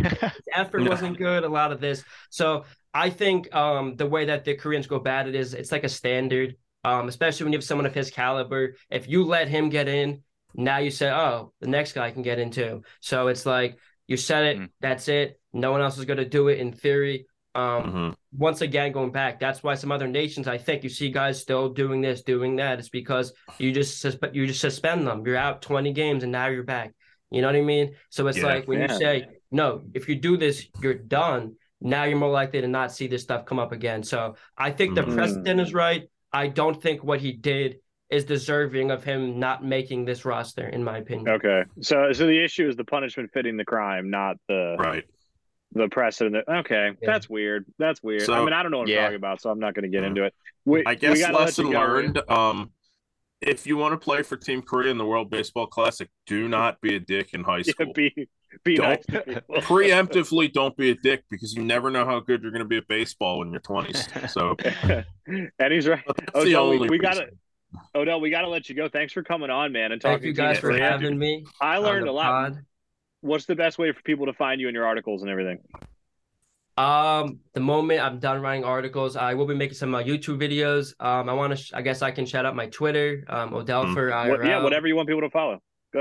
effort wasn't good, a lot of this. So I think the way that the Koreans go about it is it's like a standard, especially when you have someone of his caliber. If you let him get in, Now you say, oh, the next guy can get in too. So it's like you said it, that's it. No one else is going to do it in theory. Once again, going back, that's why some other nations, I think you see guys still doing this, doing that. It's because you just suspend them. You're out 20 games and now you're back. You know what I mean? So it's like when you say, no, if you do this, you're done. Now you're more likely to not see this stuff come up again. So I think the precedent is right. I don't think what he did is deserving of him not making this roster, in my opinion. Okay. So the issue is the punishment fitting the crime, not the the precedent. Okay. Yeah. That's weird. That's weird. So, I mean, I don't know what I'm talking about, so I'm not going to get into it. I guess lesson learned, if you want to play for Team Korea in the World Baseball Classic, do not be a dick in high school. Preemptively don't be a dick, because you never know how good you're going to be at baseball when you're 20s. So, and he's right. Odell, we got to let you go. Thanks for coming on, man, and talking to you guys for having me. I learned a lot. What's the best way for people to find you and your articles and everything? The moment I'm done writing articles, I will be making some YouTube videos. I want to, I guess I can shout out my Twitter, Odellfur. Yeah, whatever you want people to follow. Go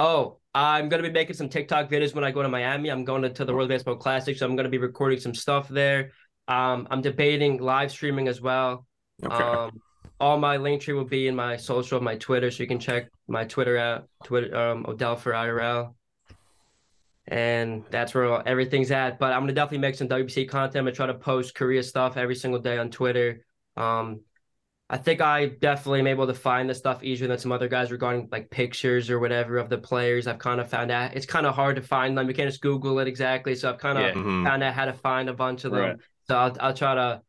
ahead. I'm going to be making some TikTok videos when I go to Miami. I'm going to the World Baseball Classic, so I'm going to be recording some stuff there. I'm debating live streaming as well. Okay. All my link tree will be in my social, my Twitter, so you can check my Twitter out, Odellfur IRL. And that's where everything's at. But I'm going to definitely make some WBC content. I'm going to try to post Korea stuff every single day on Twitter. I think I definitely am able to find this stuff easier than some other guys regarding like pictures or whatever of the players. I've kind of found out it's kind of hard to find them. You can't just Google it exactly. So I've kind of found out how to find a bunch of them. Right. So I'll try to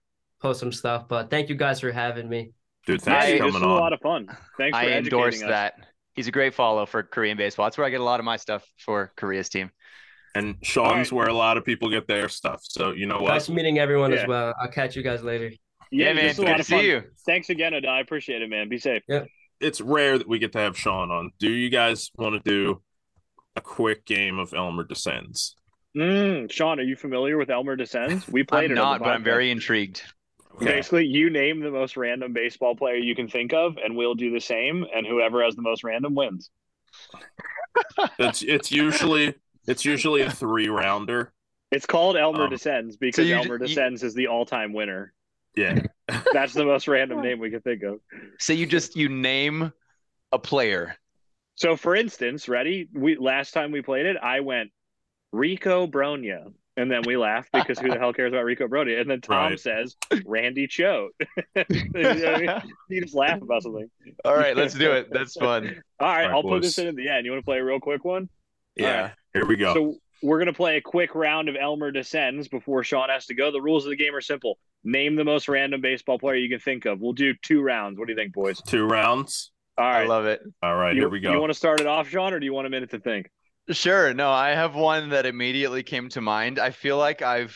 post some stuff. But thank you guys for having me. Dude, thanks for coming on. This was a lot of fun. Thanks for educating us. I endorse that. He's a great follow for Korean baseball. That's where I get a lot of my stuff for Korea's team. And Sean's where a lot of people get their stuff. So you know what? Nice meeting everyone as well. I'll catch you guys later. Yeah, man. Good to see you. Thanks again, Oda. I appreciate it, man. Be safe. Yeah. It's rare that we get to have Sean on. Do you guys want to do a quick game of Elmer Descends? Sean, are you familiar with Elmer Descends? We played it. I'm not, but I'm very intrigued. Okay. Basically, you name the most random baseball player you can think of, and we'll do the same, and whoever has the most random wins. It's usually a three-rounder. It's called Elmer Descends because Elmer Descends is the all-time winner. Yeah. That's the most random name we could think of. So you name a player. So for instance, ready? Last time we played it, I went Rico Bronya. And then we laughed because who the hell cares about Rico Bronya? And then Tom says Randy Choate. You know what I mean? You just laugh about something. All right, let's do it. That's fun. All right, I'll put this in at the end. You want to play a real quick one? Yeah, here we go. So we're going to play a quick round of Elmer Descends before Sean has to go. The rules of the game are simple. Name the most random baseball player you can think of. We'll do two rounds. What do you think, boys? Two rounds? All right. I love it. All right, here we go. You want to start it off, Sean, or do you want a minute to think? Sure. No, I have one that immediately came to mind. I feel like I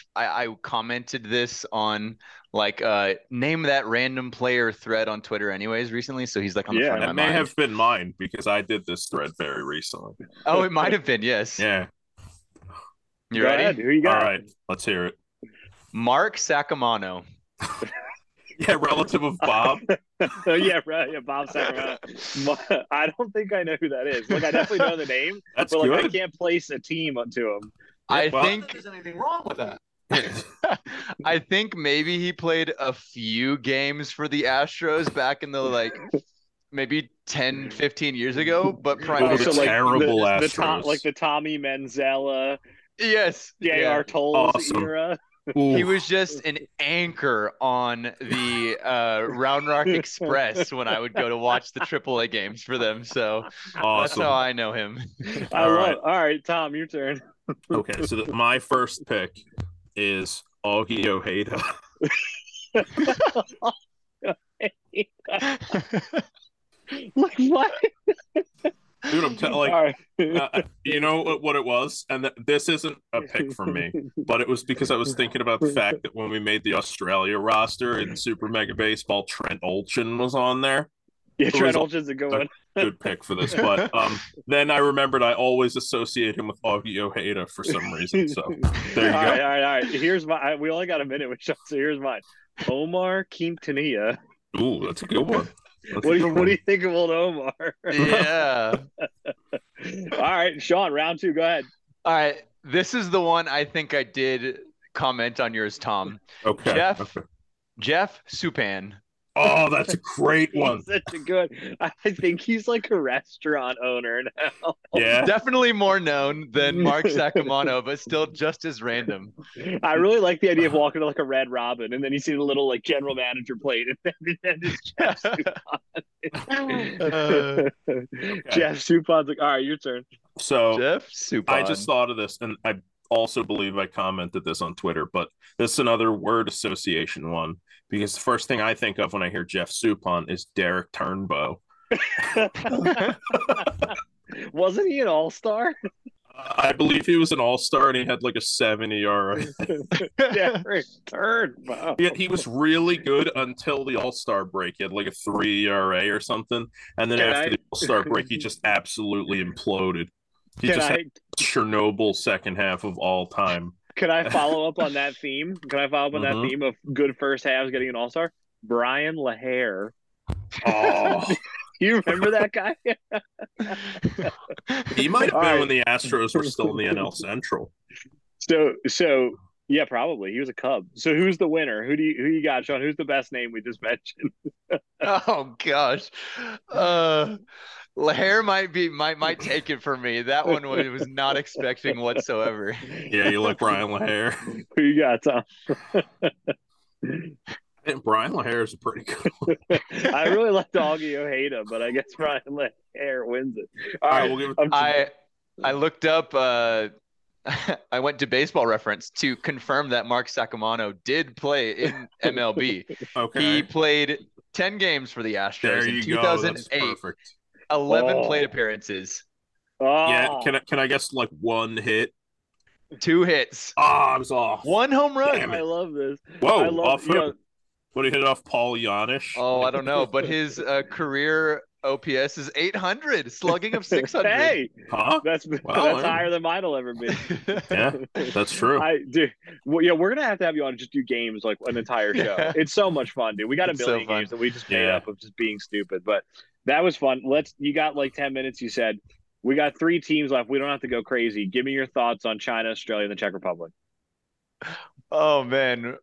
commented this on like name that random player thread on Twitter anyways recently. So he's like on the front of my mind. It may have been mine because I did this thread very recently. Oh, it might have been. Yes. Yeah. You ready? Ahead. Here you go. All right. Let's hear it. Mark Sacamano. Relative of Bob. Bob Sacamano. I don't think I know who that is. Like, I definitely know the name, but like, I can't place a team onto him. I think there's anything wrong with that. I think maybe he played a few games for the Astros back in the like maybe 10, 15 years ago, but primarily terrible Astros. The Tommy Manzella. Yes. J.R. Tolles era. Ooh. He was just an anchor on the Round Rock Express when I would go to watch the AAA games for them. So that's how I know him. All right, Tom, your turn. Okay, so my first pick is Augie Ojeda. Like, what? Dude, I'm telling you know what it was? And this isn't a pick for me, but it was because I was thinking about the fact that when we made the Australia roster in Super Mega Baseball, Trent Olchin was on there. Yeah, Trent Olchin's a good one. Good pick for this. But then I remembered I always associate him with Augie Ojeda for some reason. So there you go. All right. Here's my. We only got a minute, so here's mine. Omar Quintanilla. Ooh, that's a good one. What do you think of old Omar? Yeah. All right, Shawn, round two. Go ahead. All right. This is the one I think I did comment on yours, Tom. Okay. Jeff Supan. Oh, that's a great one. That's a good. I think he's like a restaurant owner now. Yeah. Definitely more known than Mark Sakamoto, but still just as random. I really like the idea of walking to like a Red Robin and then you see the little like general manager plate and then it's Jeff Supan. Okay. Jeff Supan's like, all right, your turn. So Jeff Supan. I just thought of this and I also believe I commented this on Twitter, but this is another word association one because the first thing I think of when I hear Jeff Supan is Derek Turnbow. Wasn't he an all-star? I believe he was an all-star and he had like a 7 ERA. Derek Turnbow. Yeah, he was really good until the all-star break. He had like a 3 ERA or something. And then after the all-star break, he just absolutely imploded. He had Chernobyl second half of all time. Can I follow up on that theme? Can I follow up on that theme of good first halves getting an all-star? Brian LaHare. Oh. You remember that guy? He might have been when the Astros were still in the NL Central. So yeah, probably. He was a Cub. So who's the winner? Who you got, Shawn? Who's the best name we just mentioned? Oh gosh. LaHare might take it for me. That one was not expecting whatsoever. Yeah, you like Brian LaHare. Who you got, Tom? I think Brian LaHare is a pretty good one. I really like Doggy Ojeda, but I guess Brian LaHare wins it. All right, we'll give it I looked up. I went to Baseball Reference to confirm that Mark Sakamoto did play in MLB. Okay, he played 10 games for the Astros in 2008. That's perfect. 11 plate appearances. Oh. Yeah, can I guess like one hit? 2 hits. I was off. 1 home run. I love this. Whoa, off who? What, he hit off Paul Yanish? Oh, I don't know, but his career OPS is 800, slugging of 600. Hey, that's higher than mine will ever be. Yeah, that's true. We're gonna have to have you on and just do games like an entire show. Yeah. It's so much fun, dude. We got a billion games that we just made up of just being stupid, but that was fun. You got like 10 minutes. You said we got 3 teams left. We don't have to go crazy. Give me your thoughts on China, Australia, and the Czech Republic. Oh man,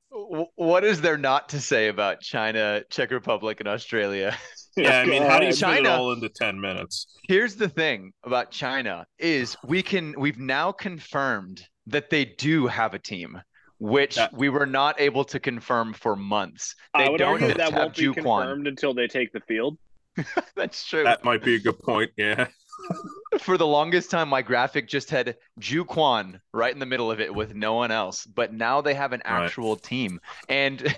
what is there not to say about China, Czech Republic, and Australia? Yeah, I mean, how do you fit it all into 10 minutes? Here's the thing about China is we've now confirmed that they do have a team, which we were not able to confirm for months. They I would don't argue that won't be Ju-Kwan. Confirmed until they take the field. That's true. That might be a good point. Yeah. For the longest time, my graphic just had Ju-Kwan right in the middle of it with no one else. But now they have an actual team, and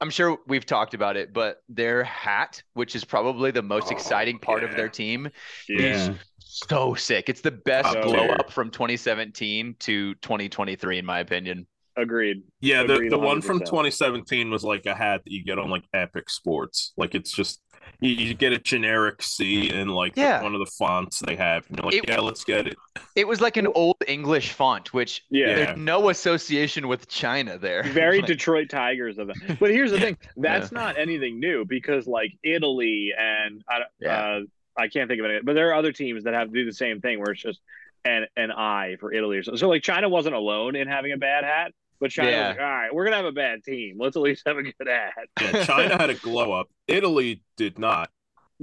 I'm sure we've talked about it, but their hat, which is probably the most exciting part of their team, is so sick. It's the best blow up from 2017 to 2023, in my opinion. Agreed. Yeah, the one from 2017 was like a hat that you get on like Epic Sports. Like it's just. You get a generic C in like one of the fonts they have. And you're like, let's get it. It was like an old English font, which there's no association with China there. Very like, Detroit Tigers of them. But here's the thing: that's not anything new because like Italy and I can't think of it, but there are other teams that have to do the same thing where it's just an I for Italy or something. So like China wasn't alone in having a bad hat. But China was like, all right, we're going to have a bad team. Let's at least have a good ad. Yeah, China had a glow-up. Italy did not.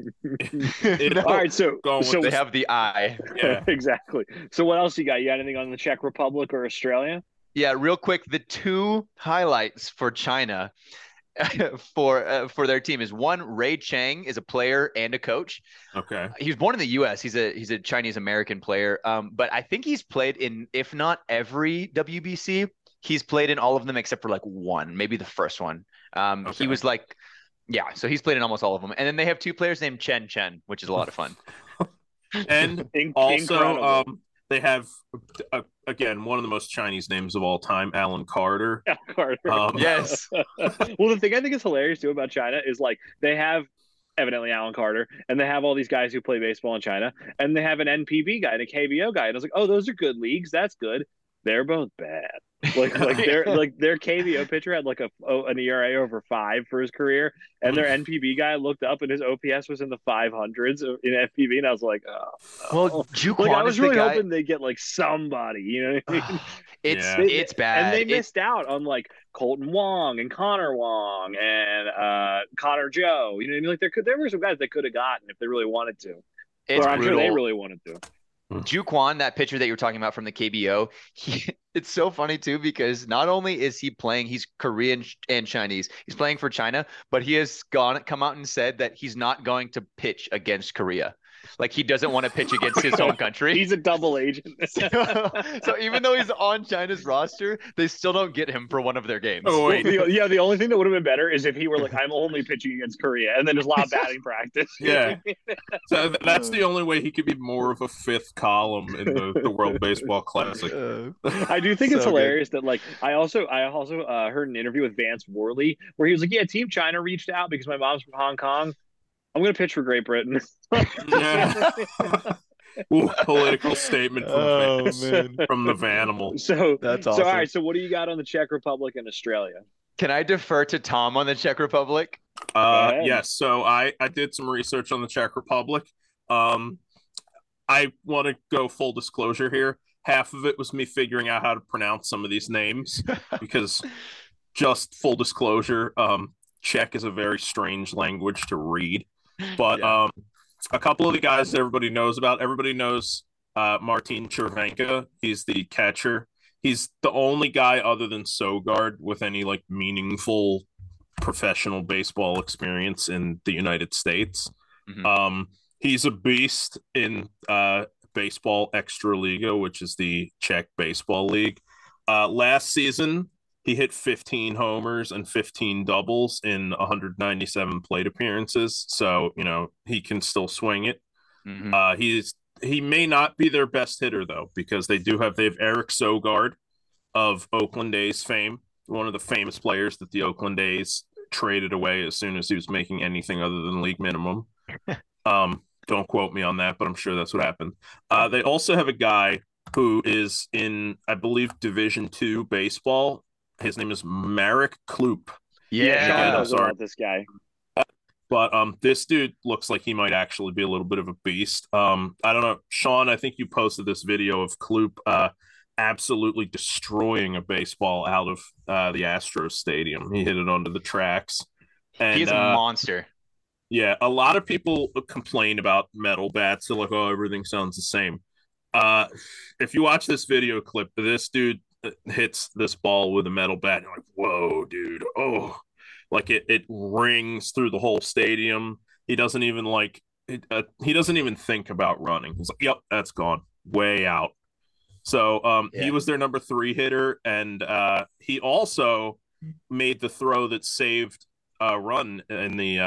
All right, so they have the eye. Yeah. Exactly. So what else you got? You got anything on the Czech Republic or Australia? Yeah, real quick, the 2 highlights for China for their team is one, Ray Chang is a player and a coach. Okay. He was born in the U.S. He's a Chinese-American player, but I think he's played in, if not every WBC, he's played in all of them except for like one, maybe the first one. He was like, so he's played in almost all of them. And then they have 2 players named Chen, which is a lot of fun. And also they have, again, one of the most Chinese names of all time, Alan Carter. Yes. Well, the thing I think is hilarious too about China is like they have evidently Alan Carter, and they have all these guys who play baseball in China, and they have an NPB guy and a KBO guy. And I was like, oh, those are good leagues. That's good. They're both bad. Like their KBO pitcher had like an ERA over 5 for his career, and their NPB guy looked up and his OPS was in the 500s in NPB, and I was like, oh. Well, Juquan, like, I was really hoping they get like somebody, you know what I mean? It's bad, and they missed out on like Colton Wong and Connor Wong and Connor Joe. You know what I mean? Like there were some guys they could have gotten if they really wanted to. It's I'm brutal. Sure they really wanted to. Juquan, that pitcher that you were talking about from the KBO, it's so funny too, because not only is he playing, he's Korean and Chinese. He's playing for China, but he has come out and said that he's not going to pitch against Korea. Like, he doesn't want to pitch against his own country. He's a double agent. So even though he's on China's roster, they still don't get him for one of their games. Oh, wait. Yeah, the only thing that would have been better is if he were like, I'm only pitching against Korea, and then his live batting practice. Yeah. So that's the only way he could be more of a fifth column in the World Baseball Classic. I do think it's hilarious that, like, I also heard an interview with Vance Worley where he was like, yeah, Team China reached out because my mom's from Hong Kong. I'm going to pitch for Great Britain. Ooh, political statement from the Vanimal. So that's awesome. So, all right, so what do you got on the Czech Republic and Australia? Can I defer to Tom on the Czech Republic? Yes. So I did some research on the Czech Republic. I want to go full disclosure here. Half of it was me figuring out how to pronounce some of these names because just full disclosure, Czech is a very strange language to read. But a couple of the guys that everybody knows about. Everybody knows Martin Cervenka. He's the catcher. He's the only guy other than Sogard with any like meaningful professional baseball experience in the United States. Mm-hmm. He's a beast in baseball Extraliga, which is the Czech baseball league. Last season, he hit 15 homers and 15 doubles in 197 plate appearances. So, you know, he can still swing it. Mm-hmm. He may not be their best hitter, though, because they have Eric Sogard of Oakland A's fame, one of the famous players that the Oakland A's traded away as soon as he was making anything other than league minimum. Don't quote me on that, but I'm sure that's what happened. They also have a guy who is in, I believe, Division II baseball. His name is Marek Chlup. Yeah, I know about this guy. But this dude looks like he might actually be a little bit of a beast. I don't know. Sean, I think you posted this video of Chlup absolutely destroying a baseball out of the Astros stadium. He hit it onto the tracks. And he's a monster. Yeah, a lot of people complain about metal bats. They're like, oh, everything sounds the same. If you watch this video clip, this dude hits this ball with a metal bat, and you're like, whoa, dude. Oh, like it rings through the whole stadium. He doesn't even like it, he doesn't even think about running. He's like, yep, that's gone way out. So he was their number 3 hitter, and he also made the throw that saved a run in the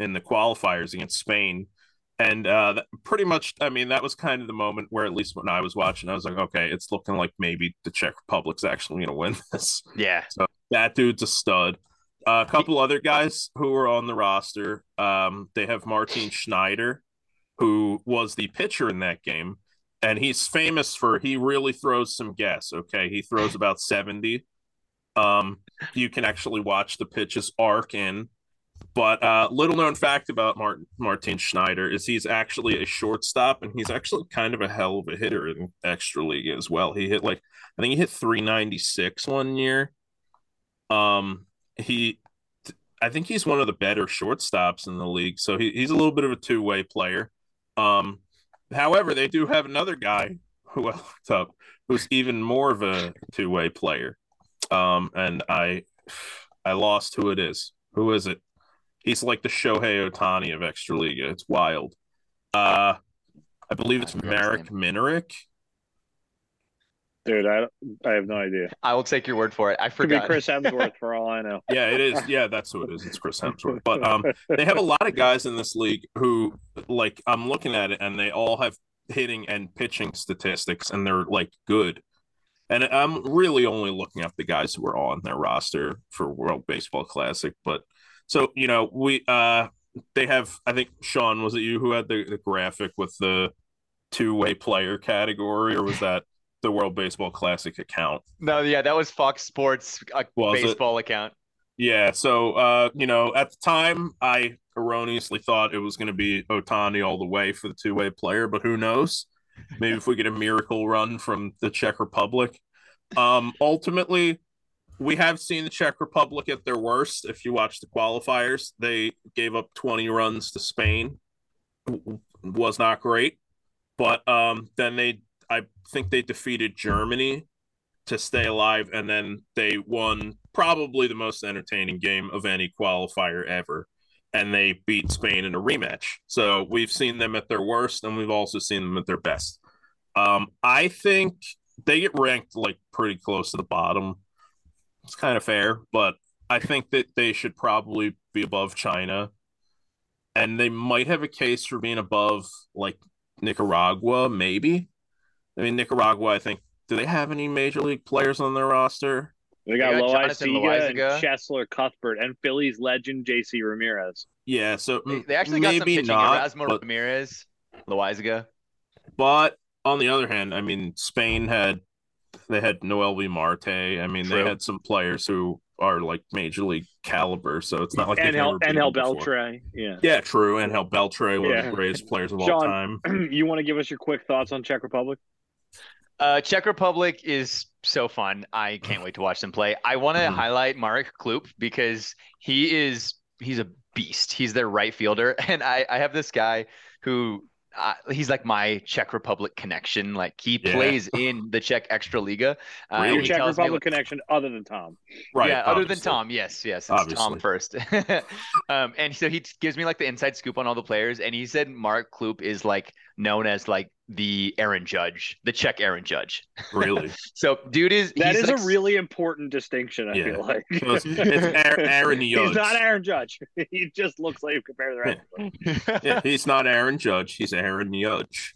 qualifiers against Spain. And pretty much, I mean, that was kind of the moment where, at least when I was watching, I was like, okay, it's looking like maybe the Czech Republic's actually going to win this. Yeah. So that dude's a stud. A couple other guys who were on the roster. They have Martin Schneider, who was the pitcher in that game. And he's famous for, he really throws some guess, okay? He throws about 70. You can actually watch the pitches arc in. But little known fact about Martin Schneider is he's actually a shortstop, and he's actually kind of a hell of a hitter in Extraliga as well. He hit like, I think he hit 396 one year. I think he's one of the better shortstops in the league. So he's a little bit of a two-way player. However, they do have another guy who I looked up who's even more of a two-way player. And I lost who it is. Who is it? He's like the Shohei Ohtani of Extraliga. It's wild. I believe it's Marek Minarek. Dude, I have no idea. I will take your word for it. I forgot. Could be Chris Hemsworth for all I know. Yeah, it is. Yeah, that's who it is. It's Chris Hemsworth. But they have a lot of guys in this league who, like, I'm looking at it, and they all have hitting and pitching statistics, and they're, like, good. And I'm really only looking up the guys who are on their roster for World Baseball Classic, but so, you know, we they have, I think, Sean, was it you who had the graphic with the two-way player category, or was that the World Baseball Classic account. No, yeah, that was Fox Sports baseball account. Yeah, so, you know, at the time, I erroneously thought it was going to be Ohtani all the way for the two-way player, but who knows? Maybe if we get a miracle run from the Czech Republic. Ultimately, we have seen the Czech Republic at their worst. If you watch the qualifiers, they gave up 20 runs to Spain. Was not great. But then I think they defeated Germany to stay alive, and then they won probably the most entertaining game of any qualifier ever, and they beat Spain in a rematch. So we've seen them at their worst, and we've also seen them at their best. I think they get ranked like pretty close to the bottom. It's kind of fair, but I think that they should probably be above China, and they might have a case for being above like Nicaragua, maybe. I mean, Nicaragua, I think, do they have any major league players on their roster? They got Loaizaga, Chesler, Cuthbert, and Phillies legend J.C. Ramirez. Yeah, so they actually got some pitching. Erasmo Ramirez, Loaizaga. But on the other hand, I mean, Spain had Noel V. Marte. I mean, They had some players who are like major league caliber, so it's not like Andel Beltre. Yeah, true. Andel Beltre, one of the greatest players of all time. You want to give us your quick thoughts on Czech Republic? Czech Republic is so fun. I can't wait to watch them play. I want to highlight Marek Chlup because he's a beast. He's their right fielder. And I have this guy who he's like my Czech Republic connection. Like he plays in the Czech Extraliga. Your Czech Republic connection other than Tom. Right. Yeah, obviously. Other than Tom. Yes. It's Tom first. And so he gives me like the inside scoop on all the players. And he said Marek Chlup is like known as like the Aaron Judge, the Czech Aaron Judge. Really? So, dude is a really important distinction, I feel like. It's Aaron Judge. He's not Aaron Judge. He just looks like you compare the rest of them. Yeah, he's not Aaron Judge. He's Aaron Judge.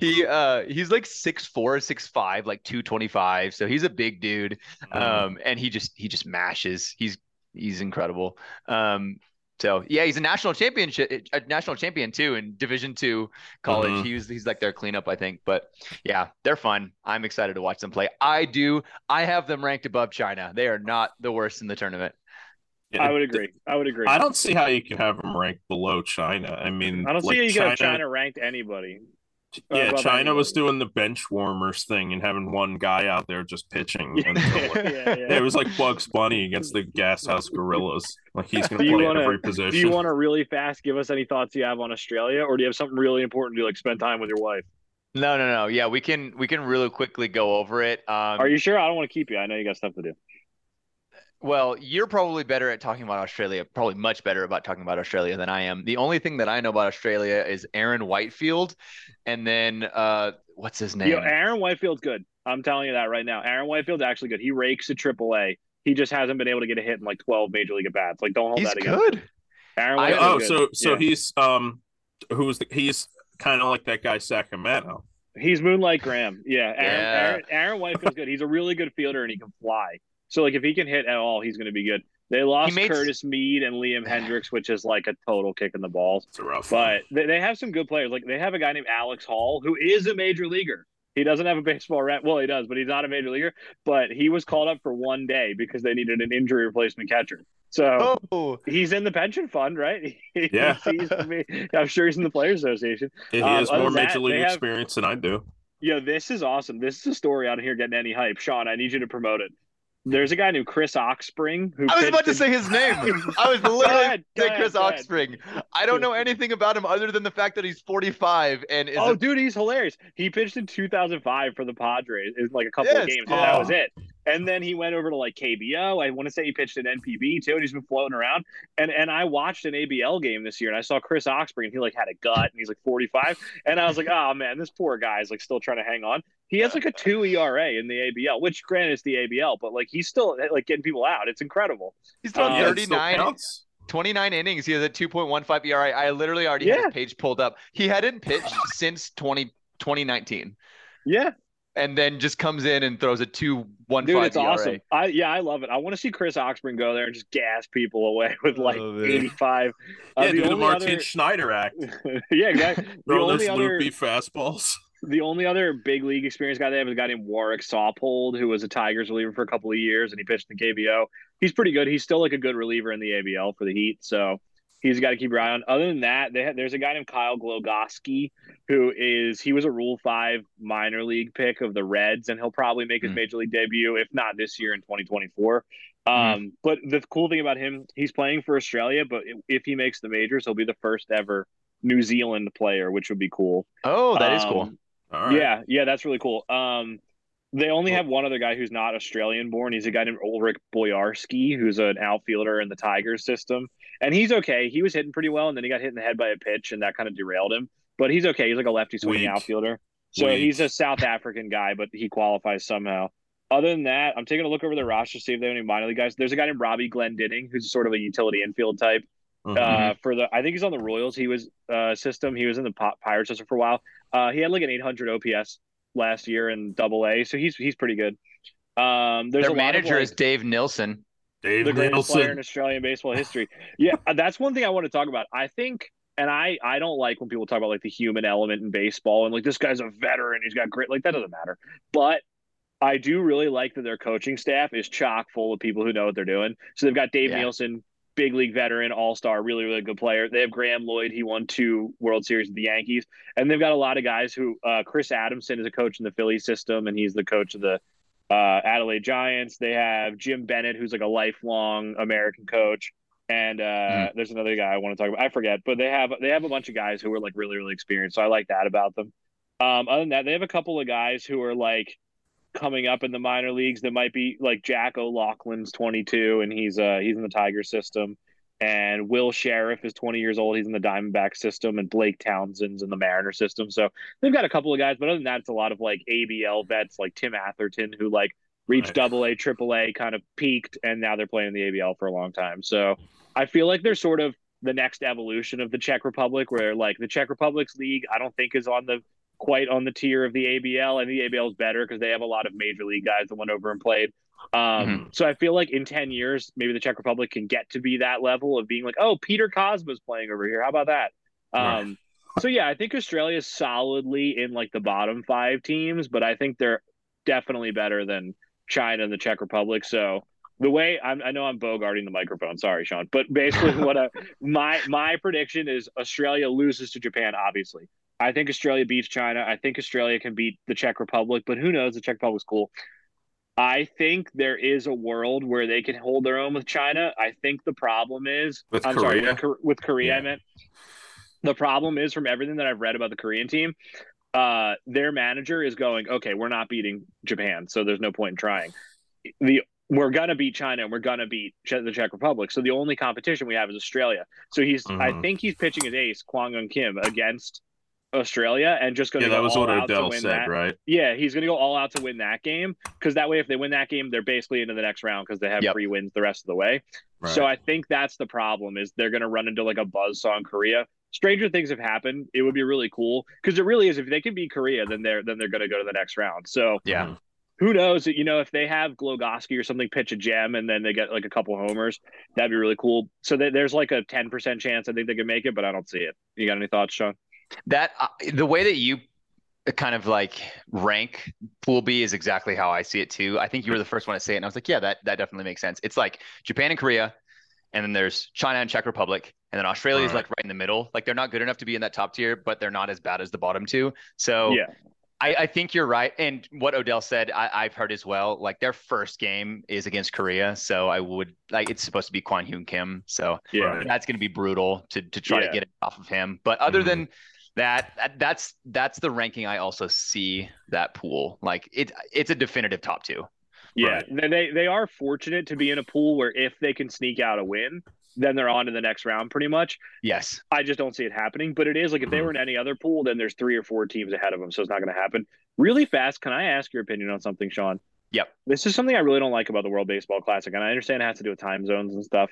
He's like 6'4", 6'5", like 225. So he's a big dude. And he just mashes. He's incredible. So yeah, he's a national champion too in Division II college. Mm-hmm. He's like their cleanup, I think. But yeah, they're fun. I'm excited to watch them play. I have them ranked above China. They are not the worst in the tournament. Yeah, I would agree. I don't see how you can have them ranked below China. I mean, I don't see how you can have China ranked anybody. Yeah, China was doing the bench warmers thing and having one guy out there just pitching. It was like Bugs Bunny against the Gas House Gorillas. Like he's going to play every position. Do you want to really fast give us any thoughts you have on Australia, or do you have something really important to like spend time with your wife? No. Yeah, we can really quickly go over it. Are you sure? I don't want to keep you. I know you got stuff to do. Well, you're probably better at talking about Australia, probably much better about talking about Australia than I am. The only thing that I know about Australia is Aaron Whitefield. And then what's his name? Aaron Whitefield's good. I'm telling you that right now. Aaron Whitefield's actually good. He rakes the AAA. He just hasn't been able to get a hit in like 12 major league at-bats. Like, don't hold that against him. He's good. Aaron Whitefield's good. So he's he's kind of like that guy Sacramento. He's Moonlight Graham. Yeah. Aaron Whitefield's good. He's a really good fielder and he can fly. So, like, if he can hit at all, he's going to be good. They lost Curtis Mead and Liam Hendricks, which is, like, a total kick in the balls. It's a rough one. But they have some good players. Like, they have a guy named Alex Hall, who is a major leaguer. He doesn't have a baseball rep. Well, he does, but he's not a major leaguer. But he was called up for one day because they needed an injury replacement catcher. So he's in the pension fund, right? Yeah. I'm sure he's in the Players Association. He has more major league experience than I do. Yo, this is awesome. This is a story out of here getting any hype. Sean, I need you to promote it. There's a guy named Chris Oxspring. I was about to say his name. I was literally saying Chris Oxspring. I don't know anything about him other than the fact that he's 45. And dude, he's hilarious. He pitched in 2005 for the Padres in like a couple of games, and that was it. And then he went over to like KBO. I want to say he pitched in NPB too, and he's been floating around. And I watched an ABL game this year, and I saw Chris Oxspring, and he like had a gut, and he's like 45. And I was like, oh man, this poor guy's like still trying to hang on. He has like a 2 ERA in the ABL, which granted is the ABL, but like he's still like getting people out. It's incredible. He's thrown 29 innings. He has a 2.15 ERA. I literally already had his page pulled up. He hadn't pitched since 2019. Yeah. And then just comes in and throws a 2.15 ERA. Dude, it's awesome. I love it. I want to see Chris Oxspring go there and just gas people away with like 85. Do the Martin Schneider act. Yeah, exactly. Throw those loopy fastballs. The only other big league experience guy they have is a guy named Warwick Sawpold, who was a Tigers reliever for a couple of years, and he pitched in the KBO. He's pretty good. He's still like a good reliever in the ABL for the Heat, so he's got to keep an eye on. Other than that, there's a guy named Kyle Glogoski, who was a Rule 5 minor league pick of the Reds, and he'll probably make his major league debut, if not this year, in 2024. But the cool thing about him, he's playing for Australia, but if he makes the majors, he'll be the first ever New Zealand player, which would be cool. Oh, that is cool. All right. Yeah, that's really cool. They only have one other guy who's not Australian-born. He's a guy named Ulrich Boyarski, who's an outfielder in the Tigers system. And he's okay. He was hitting pretty well, and then he got hit in the head by a pitch, and that kind of derailed him. But he's okay. He's like a lefty-swinging outfielder. So he's a South African guy, but he qualifies somehow. Other than that, I'm taking a look over the roster to see if they have any minor league guys. There's a guy named Robbie Glendinning, who's sort of a utility infield type. I think he's on the Royals. He was system. He was in the Pirates system for a while. He had like an 800 OPS last year in AA, so he's pretty good. There's their manager is Dave Nilsson. Dave the greatest Nilsson. Player in Australian baseball history. Yeah, that's one thing I want to talk about. I think, and I don't like when people talk about like the human element in baseball and like this guy's a veteran, he's got grit. Like that doesn't matter. But I do really like that their coaching staff is chock full of people who know what they're doing. So they've got Dave Nilsson, big league veteran, all-star, really, really good player. They have Graham Lloyd. He won 2 World Series with the Yankees. And they've got a lot of guys who Chris Adamson is a coach in the Philly system, and he's the coach of the Adelaide Giants. They have Jim Bennett, who's like a lifelong American coach. And there's another guy I want to talk about. I forget. But they have a bunch of guys who are like really, really experienced. So I like that about them. Other than that, they have a couple of guys who are like coming up in the minor leagues that might be like Jack O'Loughlin's 22 and he's in the Tiger system, and Will Sheriff is 20 years old, he's in the Diamondback system, and Blake Townsend's in the Mariner system. So they've got a couple of guys, but other than that, it's a lot of like ABL vets like Tim Atherton who like reached AA, AAA, kind of peaked, and now they're playing in the ABL for a long time. So I feel like they're sort of the next evolution of the Czech Republic, where like the Czech Republic's league I don't think is quite on the tier of the ABL, and the ABL is better because they have a lot of major league guys that went over and played. So I feel like in 10 years, maybe the Czech Republic can get to be that level of being like, oh, Peter Cosma's playing over here. How about that? So yeah, I think Australia's solidly in like the bottom 5 teams, but I think they're definitely better than China and the Czech Republic. So the way I know I'm bogarting the microphone. Sorry, Sean, but basically my prediction is Australia loses to Japan, obviously. I think Australia beats China. I think Australia can beat the Czech Republic, but who knows? The Czech Republic's cool. I think there is a world where they can hold their own with China. I think the problem is – with Korea, I meant. The problem is, from everything that I've read about the Korean team, their manager is going, okay, we're not beating Japan, so there's no point in trying. We're going to beat China, and we're going to beat the Czech Republic. So the only competition we have is Australia. So I think he's pitching his ace, Kwon Young Kim, against – Australia, and just going to go all out to win that. Right? Yeah, he's going to go all out to win that game, because that way if they win that game, they're basically into the next round because they have free wins the rest of the way. Right. So I think that's the problem, is they're going to run into like a buzzsaw in Korea. Stranger things have happened. It would be really cool, because it really is, if they can beat Korea, then they're going to go to the next round. So yeah, who knows? You know, if they have Glogoski or something pitch a gem and then they get like a couple homers, that'd be really cool. So there's like a 10% chance I think they could make it, but I don't see it. You got any thoughts, Sean? That the way that you kind of like rank Pool B is exactly how I see it too. I think you were the first one to say it, and I was like, yeah, that definitely makes sense. It's like Japan and Korea, and then there's China and Czech Republic, and then Australia is like right in the middle. Like, they're not good enough to be in that top tier, but they're not as bad as the bottom two. So yeah, I think you're right. And what Odell said, I've heard as well, like their first game is against Korea. So I would like, it's supposed to be Kwon Young Kim. So that's going to be brutal to try to get it off of him. But other than that's the ranking. I also see that pool. Like it's a definitive top 2. Yeah. Right. They are fortunate to be in a pool where if they can sneak out a win, then they're on to the next round pretty much. Yes. I just don't see it happening, but it is like if they were in any other pool, then there's 3 or 4 teams ahead of them. So it's not going to happen. Really fast, can I ask your opinion on something, Sean? Yep. This is something I really don't like about the World Baseball Classic, and I understand it has to do with time zones and stuff.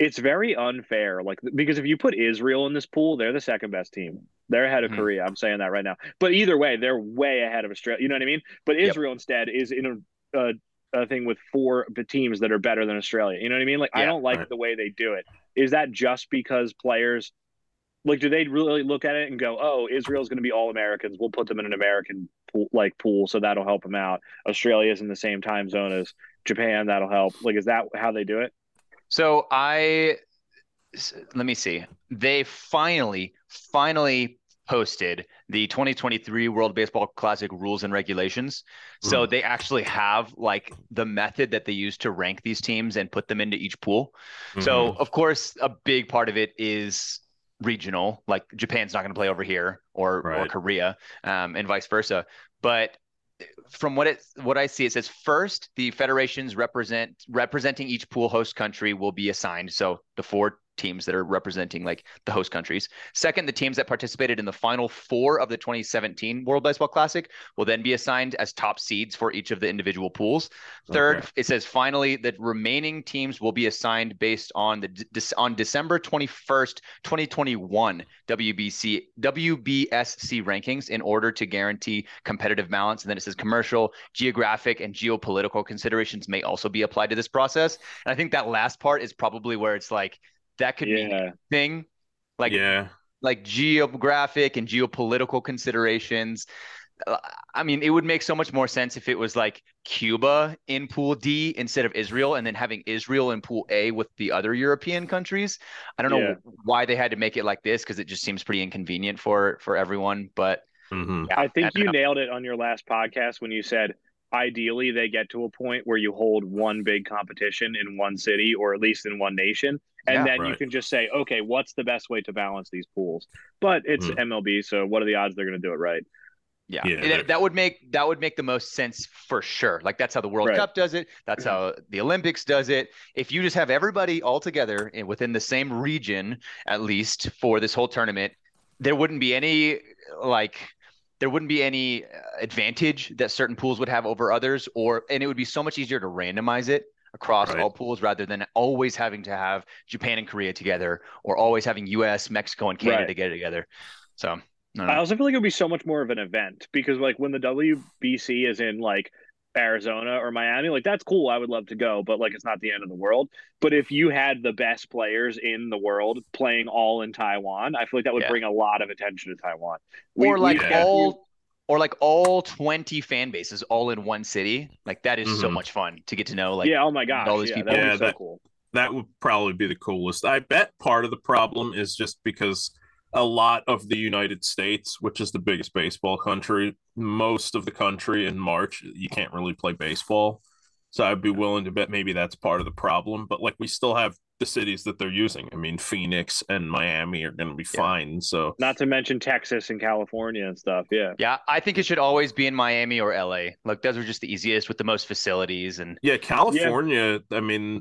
It's very unfair, like, because if you put Israel in this pool, they're the second best team. They're ahead of Korea. I'm saying that right now. But either way, they're way ahead of Australia. You know what I mean? But Israel instead is in a thing with 4 teams that are better than Australia. You know what I mean? Like, I don't like the way they do it. Is that just because players Like, do they really look at it and go, oh, Israel's going to be all Americans. We'll put them in an American pool, like pool, so that'll help them out. Australia's in the same time zone as Japan. That'll help. Like, is that how they do it? So let me see. They finally posted the 2023 World Baseball Classic rules and regulations. So they actually have like the method that they use to rank these teams and put them into each pool. So of course, a big part of it is regional, like Japan's not going to play over here or Korea, and vice versa. But from what I see, it says first, the federations representing each pool host country will be assigned. So the four teams that are representing like the host countries. Second, the teams that participated in the final four of the 2017 World Baseball Classic will then be assigned as top seeds for each of the individual pools. Third, it says finally that remaining teams will be assigned based on on December 21st, 2021 WBSC rankings in order to guarantee competitive balance. And then it says commercial, geographic, and geopolitical considerations may also be applied to this process. And I think that last part is probably where it's like, that could mean anything, like geographic and geopolitical considerations. I mean, it would make so much more sense if it was like Cuba in Pool D instead of Israel, and then having Israel in Pool A with the other European countries. I don't know why they had to make it like this, because it just seems pretty inconvenient for everyone. But I think you nailed it on your last podcast when you said, ideally, they get to a point where you hold one big competition in one city, or at least in one nation. And then you can just say, okay, what's the best way to balance these pools? But it's MLB, so what are the odds they're going to do it right? That would make the most sense for sure. Like, that's how the World Cup does it. That's how the Olympics does it. If you just have everybody all together and within the same region, at least for this whole tournament, there wouldn't be any advantage that certain pools would have over others, and it would be so much easier to randomize it across all pools rather than always having to have Japan and Korea together, or always having US, Mexico, and Canada together. So I also feel like it would be so much more of an event, because like when the WBC is in like Arizona or Miami, like that's cool. I would love to go, but like it's not the end of the world. But if you had the best players in the world playing all in Taiwan, I feel like that would bring a lot of attention to Taiwan. Or like all 20 fan bases all in one city. Like that is so much fun to get to know. Like oh my gosh, all these people. That would be so cool. That would probably be the coolest. I bet part of the problem is just because a lot of the United States, which is the biggest baseball country, most of the country in March, you can't really play baseball. So I'd be willing to bet maybe that's part of the problem. But like we still have the cities that they're using. I mean, Phoenix and Miami are going to be fine. So not to mention Texas and California and stuff. Yeah. I think it should always be in Miami or LA. Like those are just the easiest with the most facilities. And California. I mean,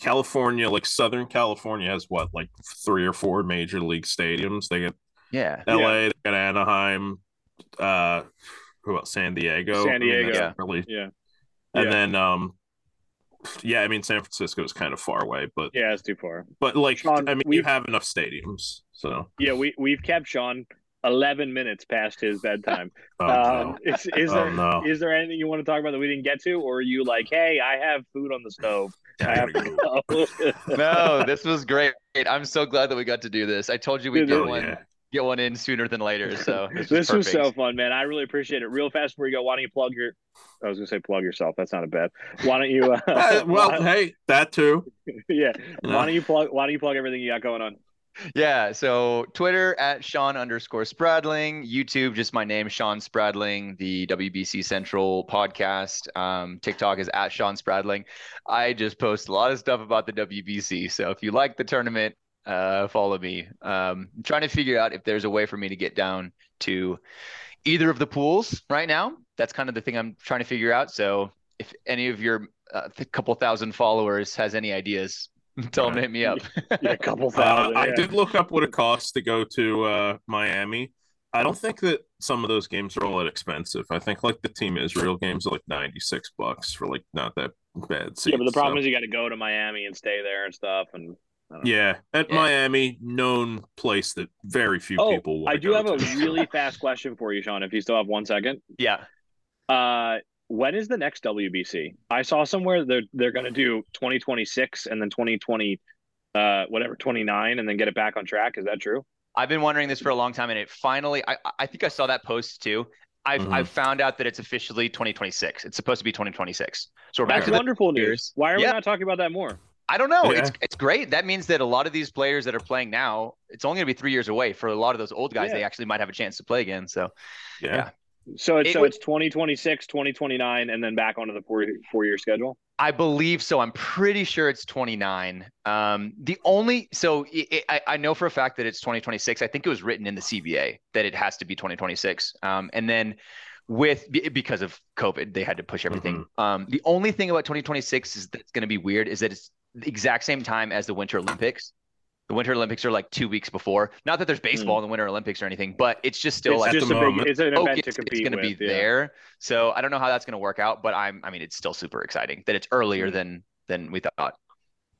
California, like Southern California has what, like 3 or 4 major league stadiums. They get LA, they got Anaheim, who else? San Diego. I mean, then I mean, San Francisco is kind of far away, but it's too far. But like, Shawn, I mean, you have enough stadiums, so we've kept Shawn 11 minutes past his bedtime. Is there anything you want to talk about that we didn't get to, or are you like, hey, I have food on the stove? No, this was great. I'm so glad that we got to do this. I told you we'd get one in sooner than later. So this was so fun, man. I really appreciate it. Real fast before you go, why don't you plug your – I was going to say plug yourself. That's not a bad. Why don't you that too. Why don't you plug everything you got going on? Yeah, so Twitter at Shawn_Spradling, YouTube, just my name, Shawn Spradling, the WBC Central podcast. TikTok is at Shawn Spradling. I just post a lot of stuff about the WBC. So if you like the tournament, follow me. I'm trying to figure out if there's a way for me to get down to either of the pools right now. That's kind of the thing I'm trying to figure out. So if any of your couple thousand followers has any ideas, tell them to hit me up. A couple thousand. I did look up what it costs to go to Miami. I don't think that some of those games are all that expensive. I think like the Team Israel games are like $96 for like not that bad seats. Yeah, but the problem is you got to go to Miami and stay there and stuff, and Miami, known place that very few people want to go to. I do have a really fast question for you, Shawn, if you still have 1 second. Yeah. When is the next WBC? I saw somewhere they're going to do 2026 and then 2029 and then get it back on track. Is that true? I've been wondering this for a long time, and it finally, I think I saw that post too. I've found out that it's officially 2026. It's supposed to be 2026. So we're back. That's to wonderful news. Why are we not talking about that more? I don't know. Yeah. It's great. That means that a lot of these players that are playing now, it's only going to be 3 years away. For a lot of those old guys, they actually might have a chance to play again. So, yeah. So it's 2026, 2029, and then back onto the four-year schedule? I believe so. I'm pretty sure it's 29. I know for a fact that it's 2026. I think it was written in the CBA that it has to be 2026. And then because of COVID, they had to push everything. The only thing about 2026 is that's going to be weird is that it's the exact same time as the Winter Olympics. The Winter Olympics are like 2 weeks before. Not that there's baseball in the Winter Olympics or anything, but it's just still it's an event to compete with. There. So I don't know how that's going to work out, but I mean, it's still super exciting that it's earlier than we thought.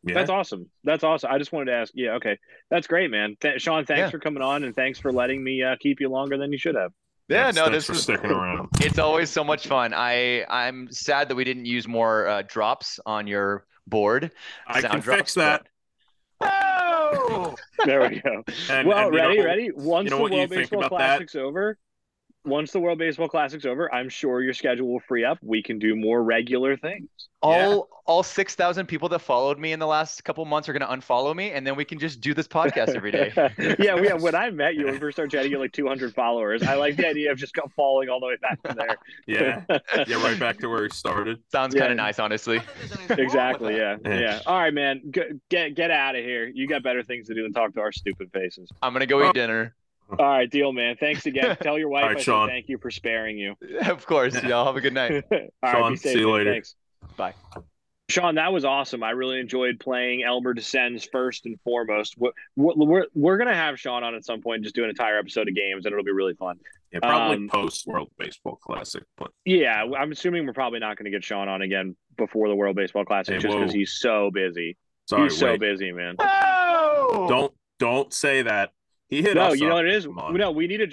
Yeah. That's awesome. I just wanted to ask. Yeah. Okay. That's great, man. Shawn, thanks for coming on, and thanks for letting me keep you longer than you should have. Yeah, no, this is sticking around. It's always so much fun. I'm sad that we didn't use more drops on your board. I can fix that. Oh, there we go. Ready? Once the World Baseball Classic's over, I'm sure your schedule will free up. We can do more regular things. All 6,000 people that followed me in the last couple months are going to unfollow me, and then we can just do this podcast every day. When I met you, when we first started chatting, you had like 200 followers. I like the idea of just falling all the way back from there. Right back to where we started. Sounds kind of nice, honestly. Exactly, yeah. All right, man, get out of here. You got better things to do than talk to our stupid faces. I'm going to go eat dinner. All right, deal, man. Thanks again. Tell your wife Shawn, thank you for sparing you. Of course. Y'all have a good night. All right, see you later. Thanks. Bye. Shawn, that was awesome. I really enjoyed playing Elmer Descends first and foremost. We're going to have Shawn on at some point, just do an entire episode of games, and it'll be really fun. Yeah, probably post-World Baseball Classic. But... yeah, I'm assuming we're probably not going to get Shawn on again before the World Baseball Classic just because he's so busy. Sorry, so busy, man. Whoa! Don't say that. You know what it is? No, we need a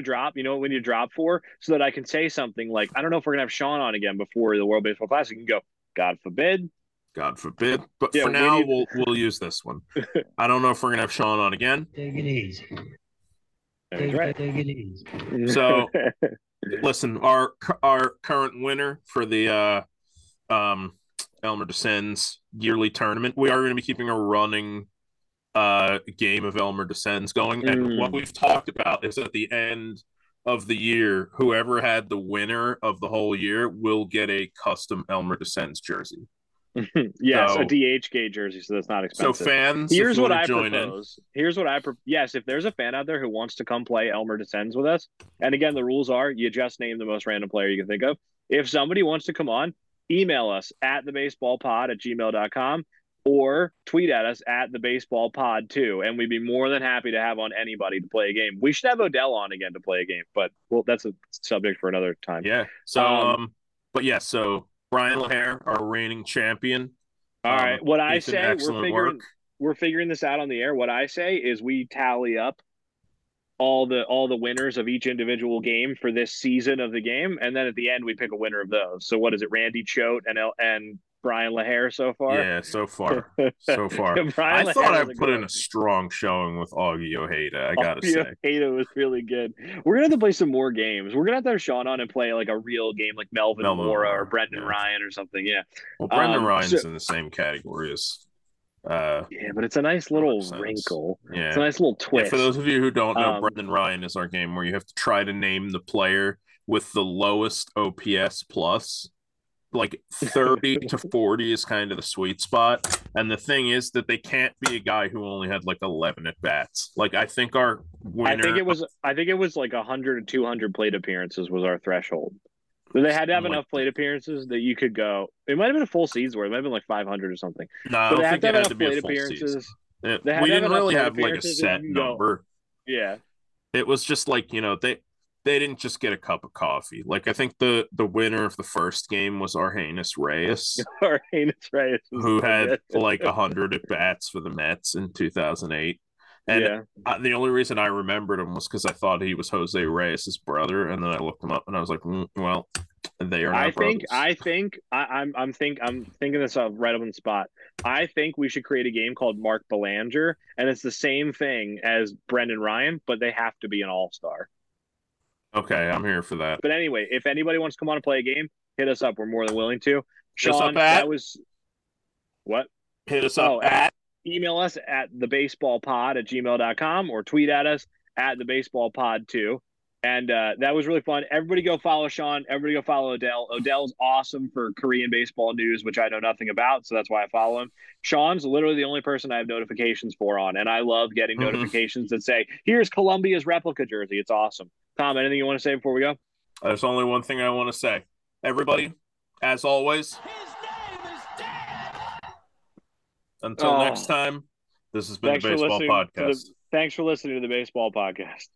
drop. You know what we need a drop for? So that I can say something like, I don't know if we're going to have Shawn on again before the World Baseball Classic. You can go, God forbid. But for now, we'll use this one. I don't know if we're going to have Shawn on again. Take it easy. Take it easy. So, listen, our current winner for the Elmer Descends yearly tournament, we are going to be keeping a running game of Elmer Descends going, and what we've talked about is at the end of the year, whoever had the winner of the whole year will get a custom Elmer Descends jersey. A DHK jersey, so that's not expensive. So fans, here's what I propose. If there's a fan out there who wants to come play Elmer Descends with us, and again, the rules are you just name the most random player you can think of. If somebody wants to come on, email us at thebaseballpod@gmail.com. or tweet at us at @thebaseballpod2, and we'd be more than happy to have on anybody to play a game. We should have Odell on again to play a game, but that's a subject for another time. Yeah. So, so Brian LaHare, our reigning champion. All right. What I say, we're figuring this out on the air. What I say is we tally up all the winners of each individual game for this season of the game, and then at the end we pick a winner of those. So what is it? Randy Choate and Brian LaHare so far? Yeah, so far. I thought I put in a strong showing with Augie Ojeda, I gotta say. Augie Ojeda was really good. We're going to have to play some more games. We're going to have Shawn on and play like a real game like Melvin Mora or Brendan Ryan or something, yeah. Well, Brendan Ryan's in the same category as... but it's a nice little wrinkle. Yeah. It's a nice little twist. Yeah, for those of you who don't know, Brendan Ryan is our game where you have to try to name the player with the lowest OPS plus. Like 30 to 40 is kind of the sweet spot, and the thing is that they can't be a guy who only had like 11 at bats. Like I think our winner, I think it was like 100 to 200 plate appearances was our threshold. So they had to have enough plate appearances that you could go. It might have been a full season where it might have been like 500 or something. No, but I don't think it had to be a full season. We didn't really have like a set number. Yeah, it was just like they didn't just get a cup of coffee. Like, I think the winner of the first game was Argenis Reyes. Who had, like, 100 at-bats for the Mets in 2008. And the only reason I remembered him was because I thought he was Jose Reyes' brother, and then I looked him up, and I was like, well, they are. I'm thinking this up right up on the spot. I think we should create a game called Mark Belanger, and it's the same thing as Brendan Ryan, but they have to be an all-star. Okay, I'm here for that. But anyway, if anybody wants to come on and play a game, hit us up. We're more than willing to. Shawn, that was what? Hit us up at. Email us at thebaseballpod@gmail.com or tweet at us at thebaseballpod2. And that was really fun. Everybody go follow Shawn. Everybody go follow Odell. Odell's awesome for Korean baseball news, which I know nothing about, so that's why I follow him. Shawn's literally the only person I have notifications for on, and I love getting notifications that say, here's Columbia's replica jersey. It's awesome. Tom, anything you want to say before we go? There's only one thing I want to say. Everybody, as always, until next time, this has been the Baseball Podcast. Thanks for listening to the Baseball Podcast.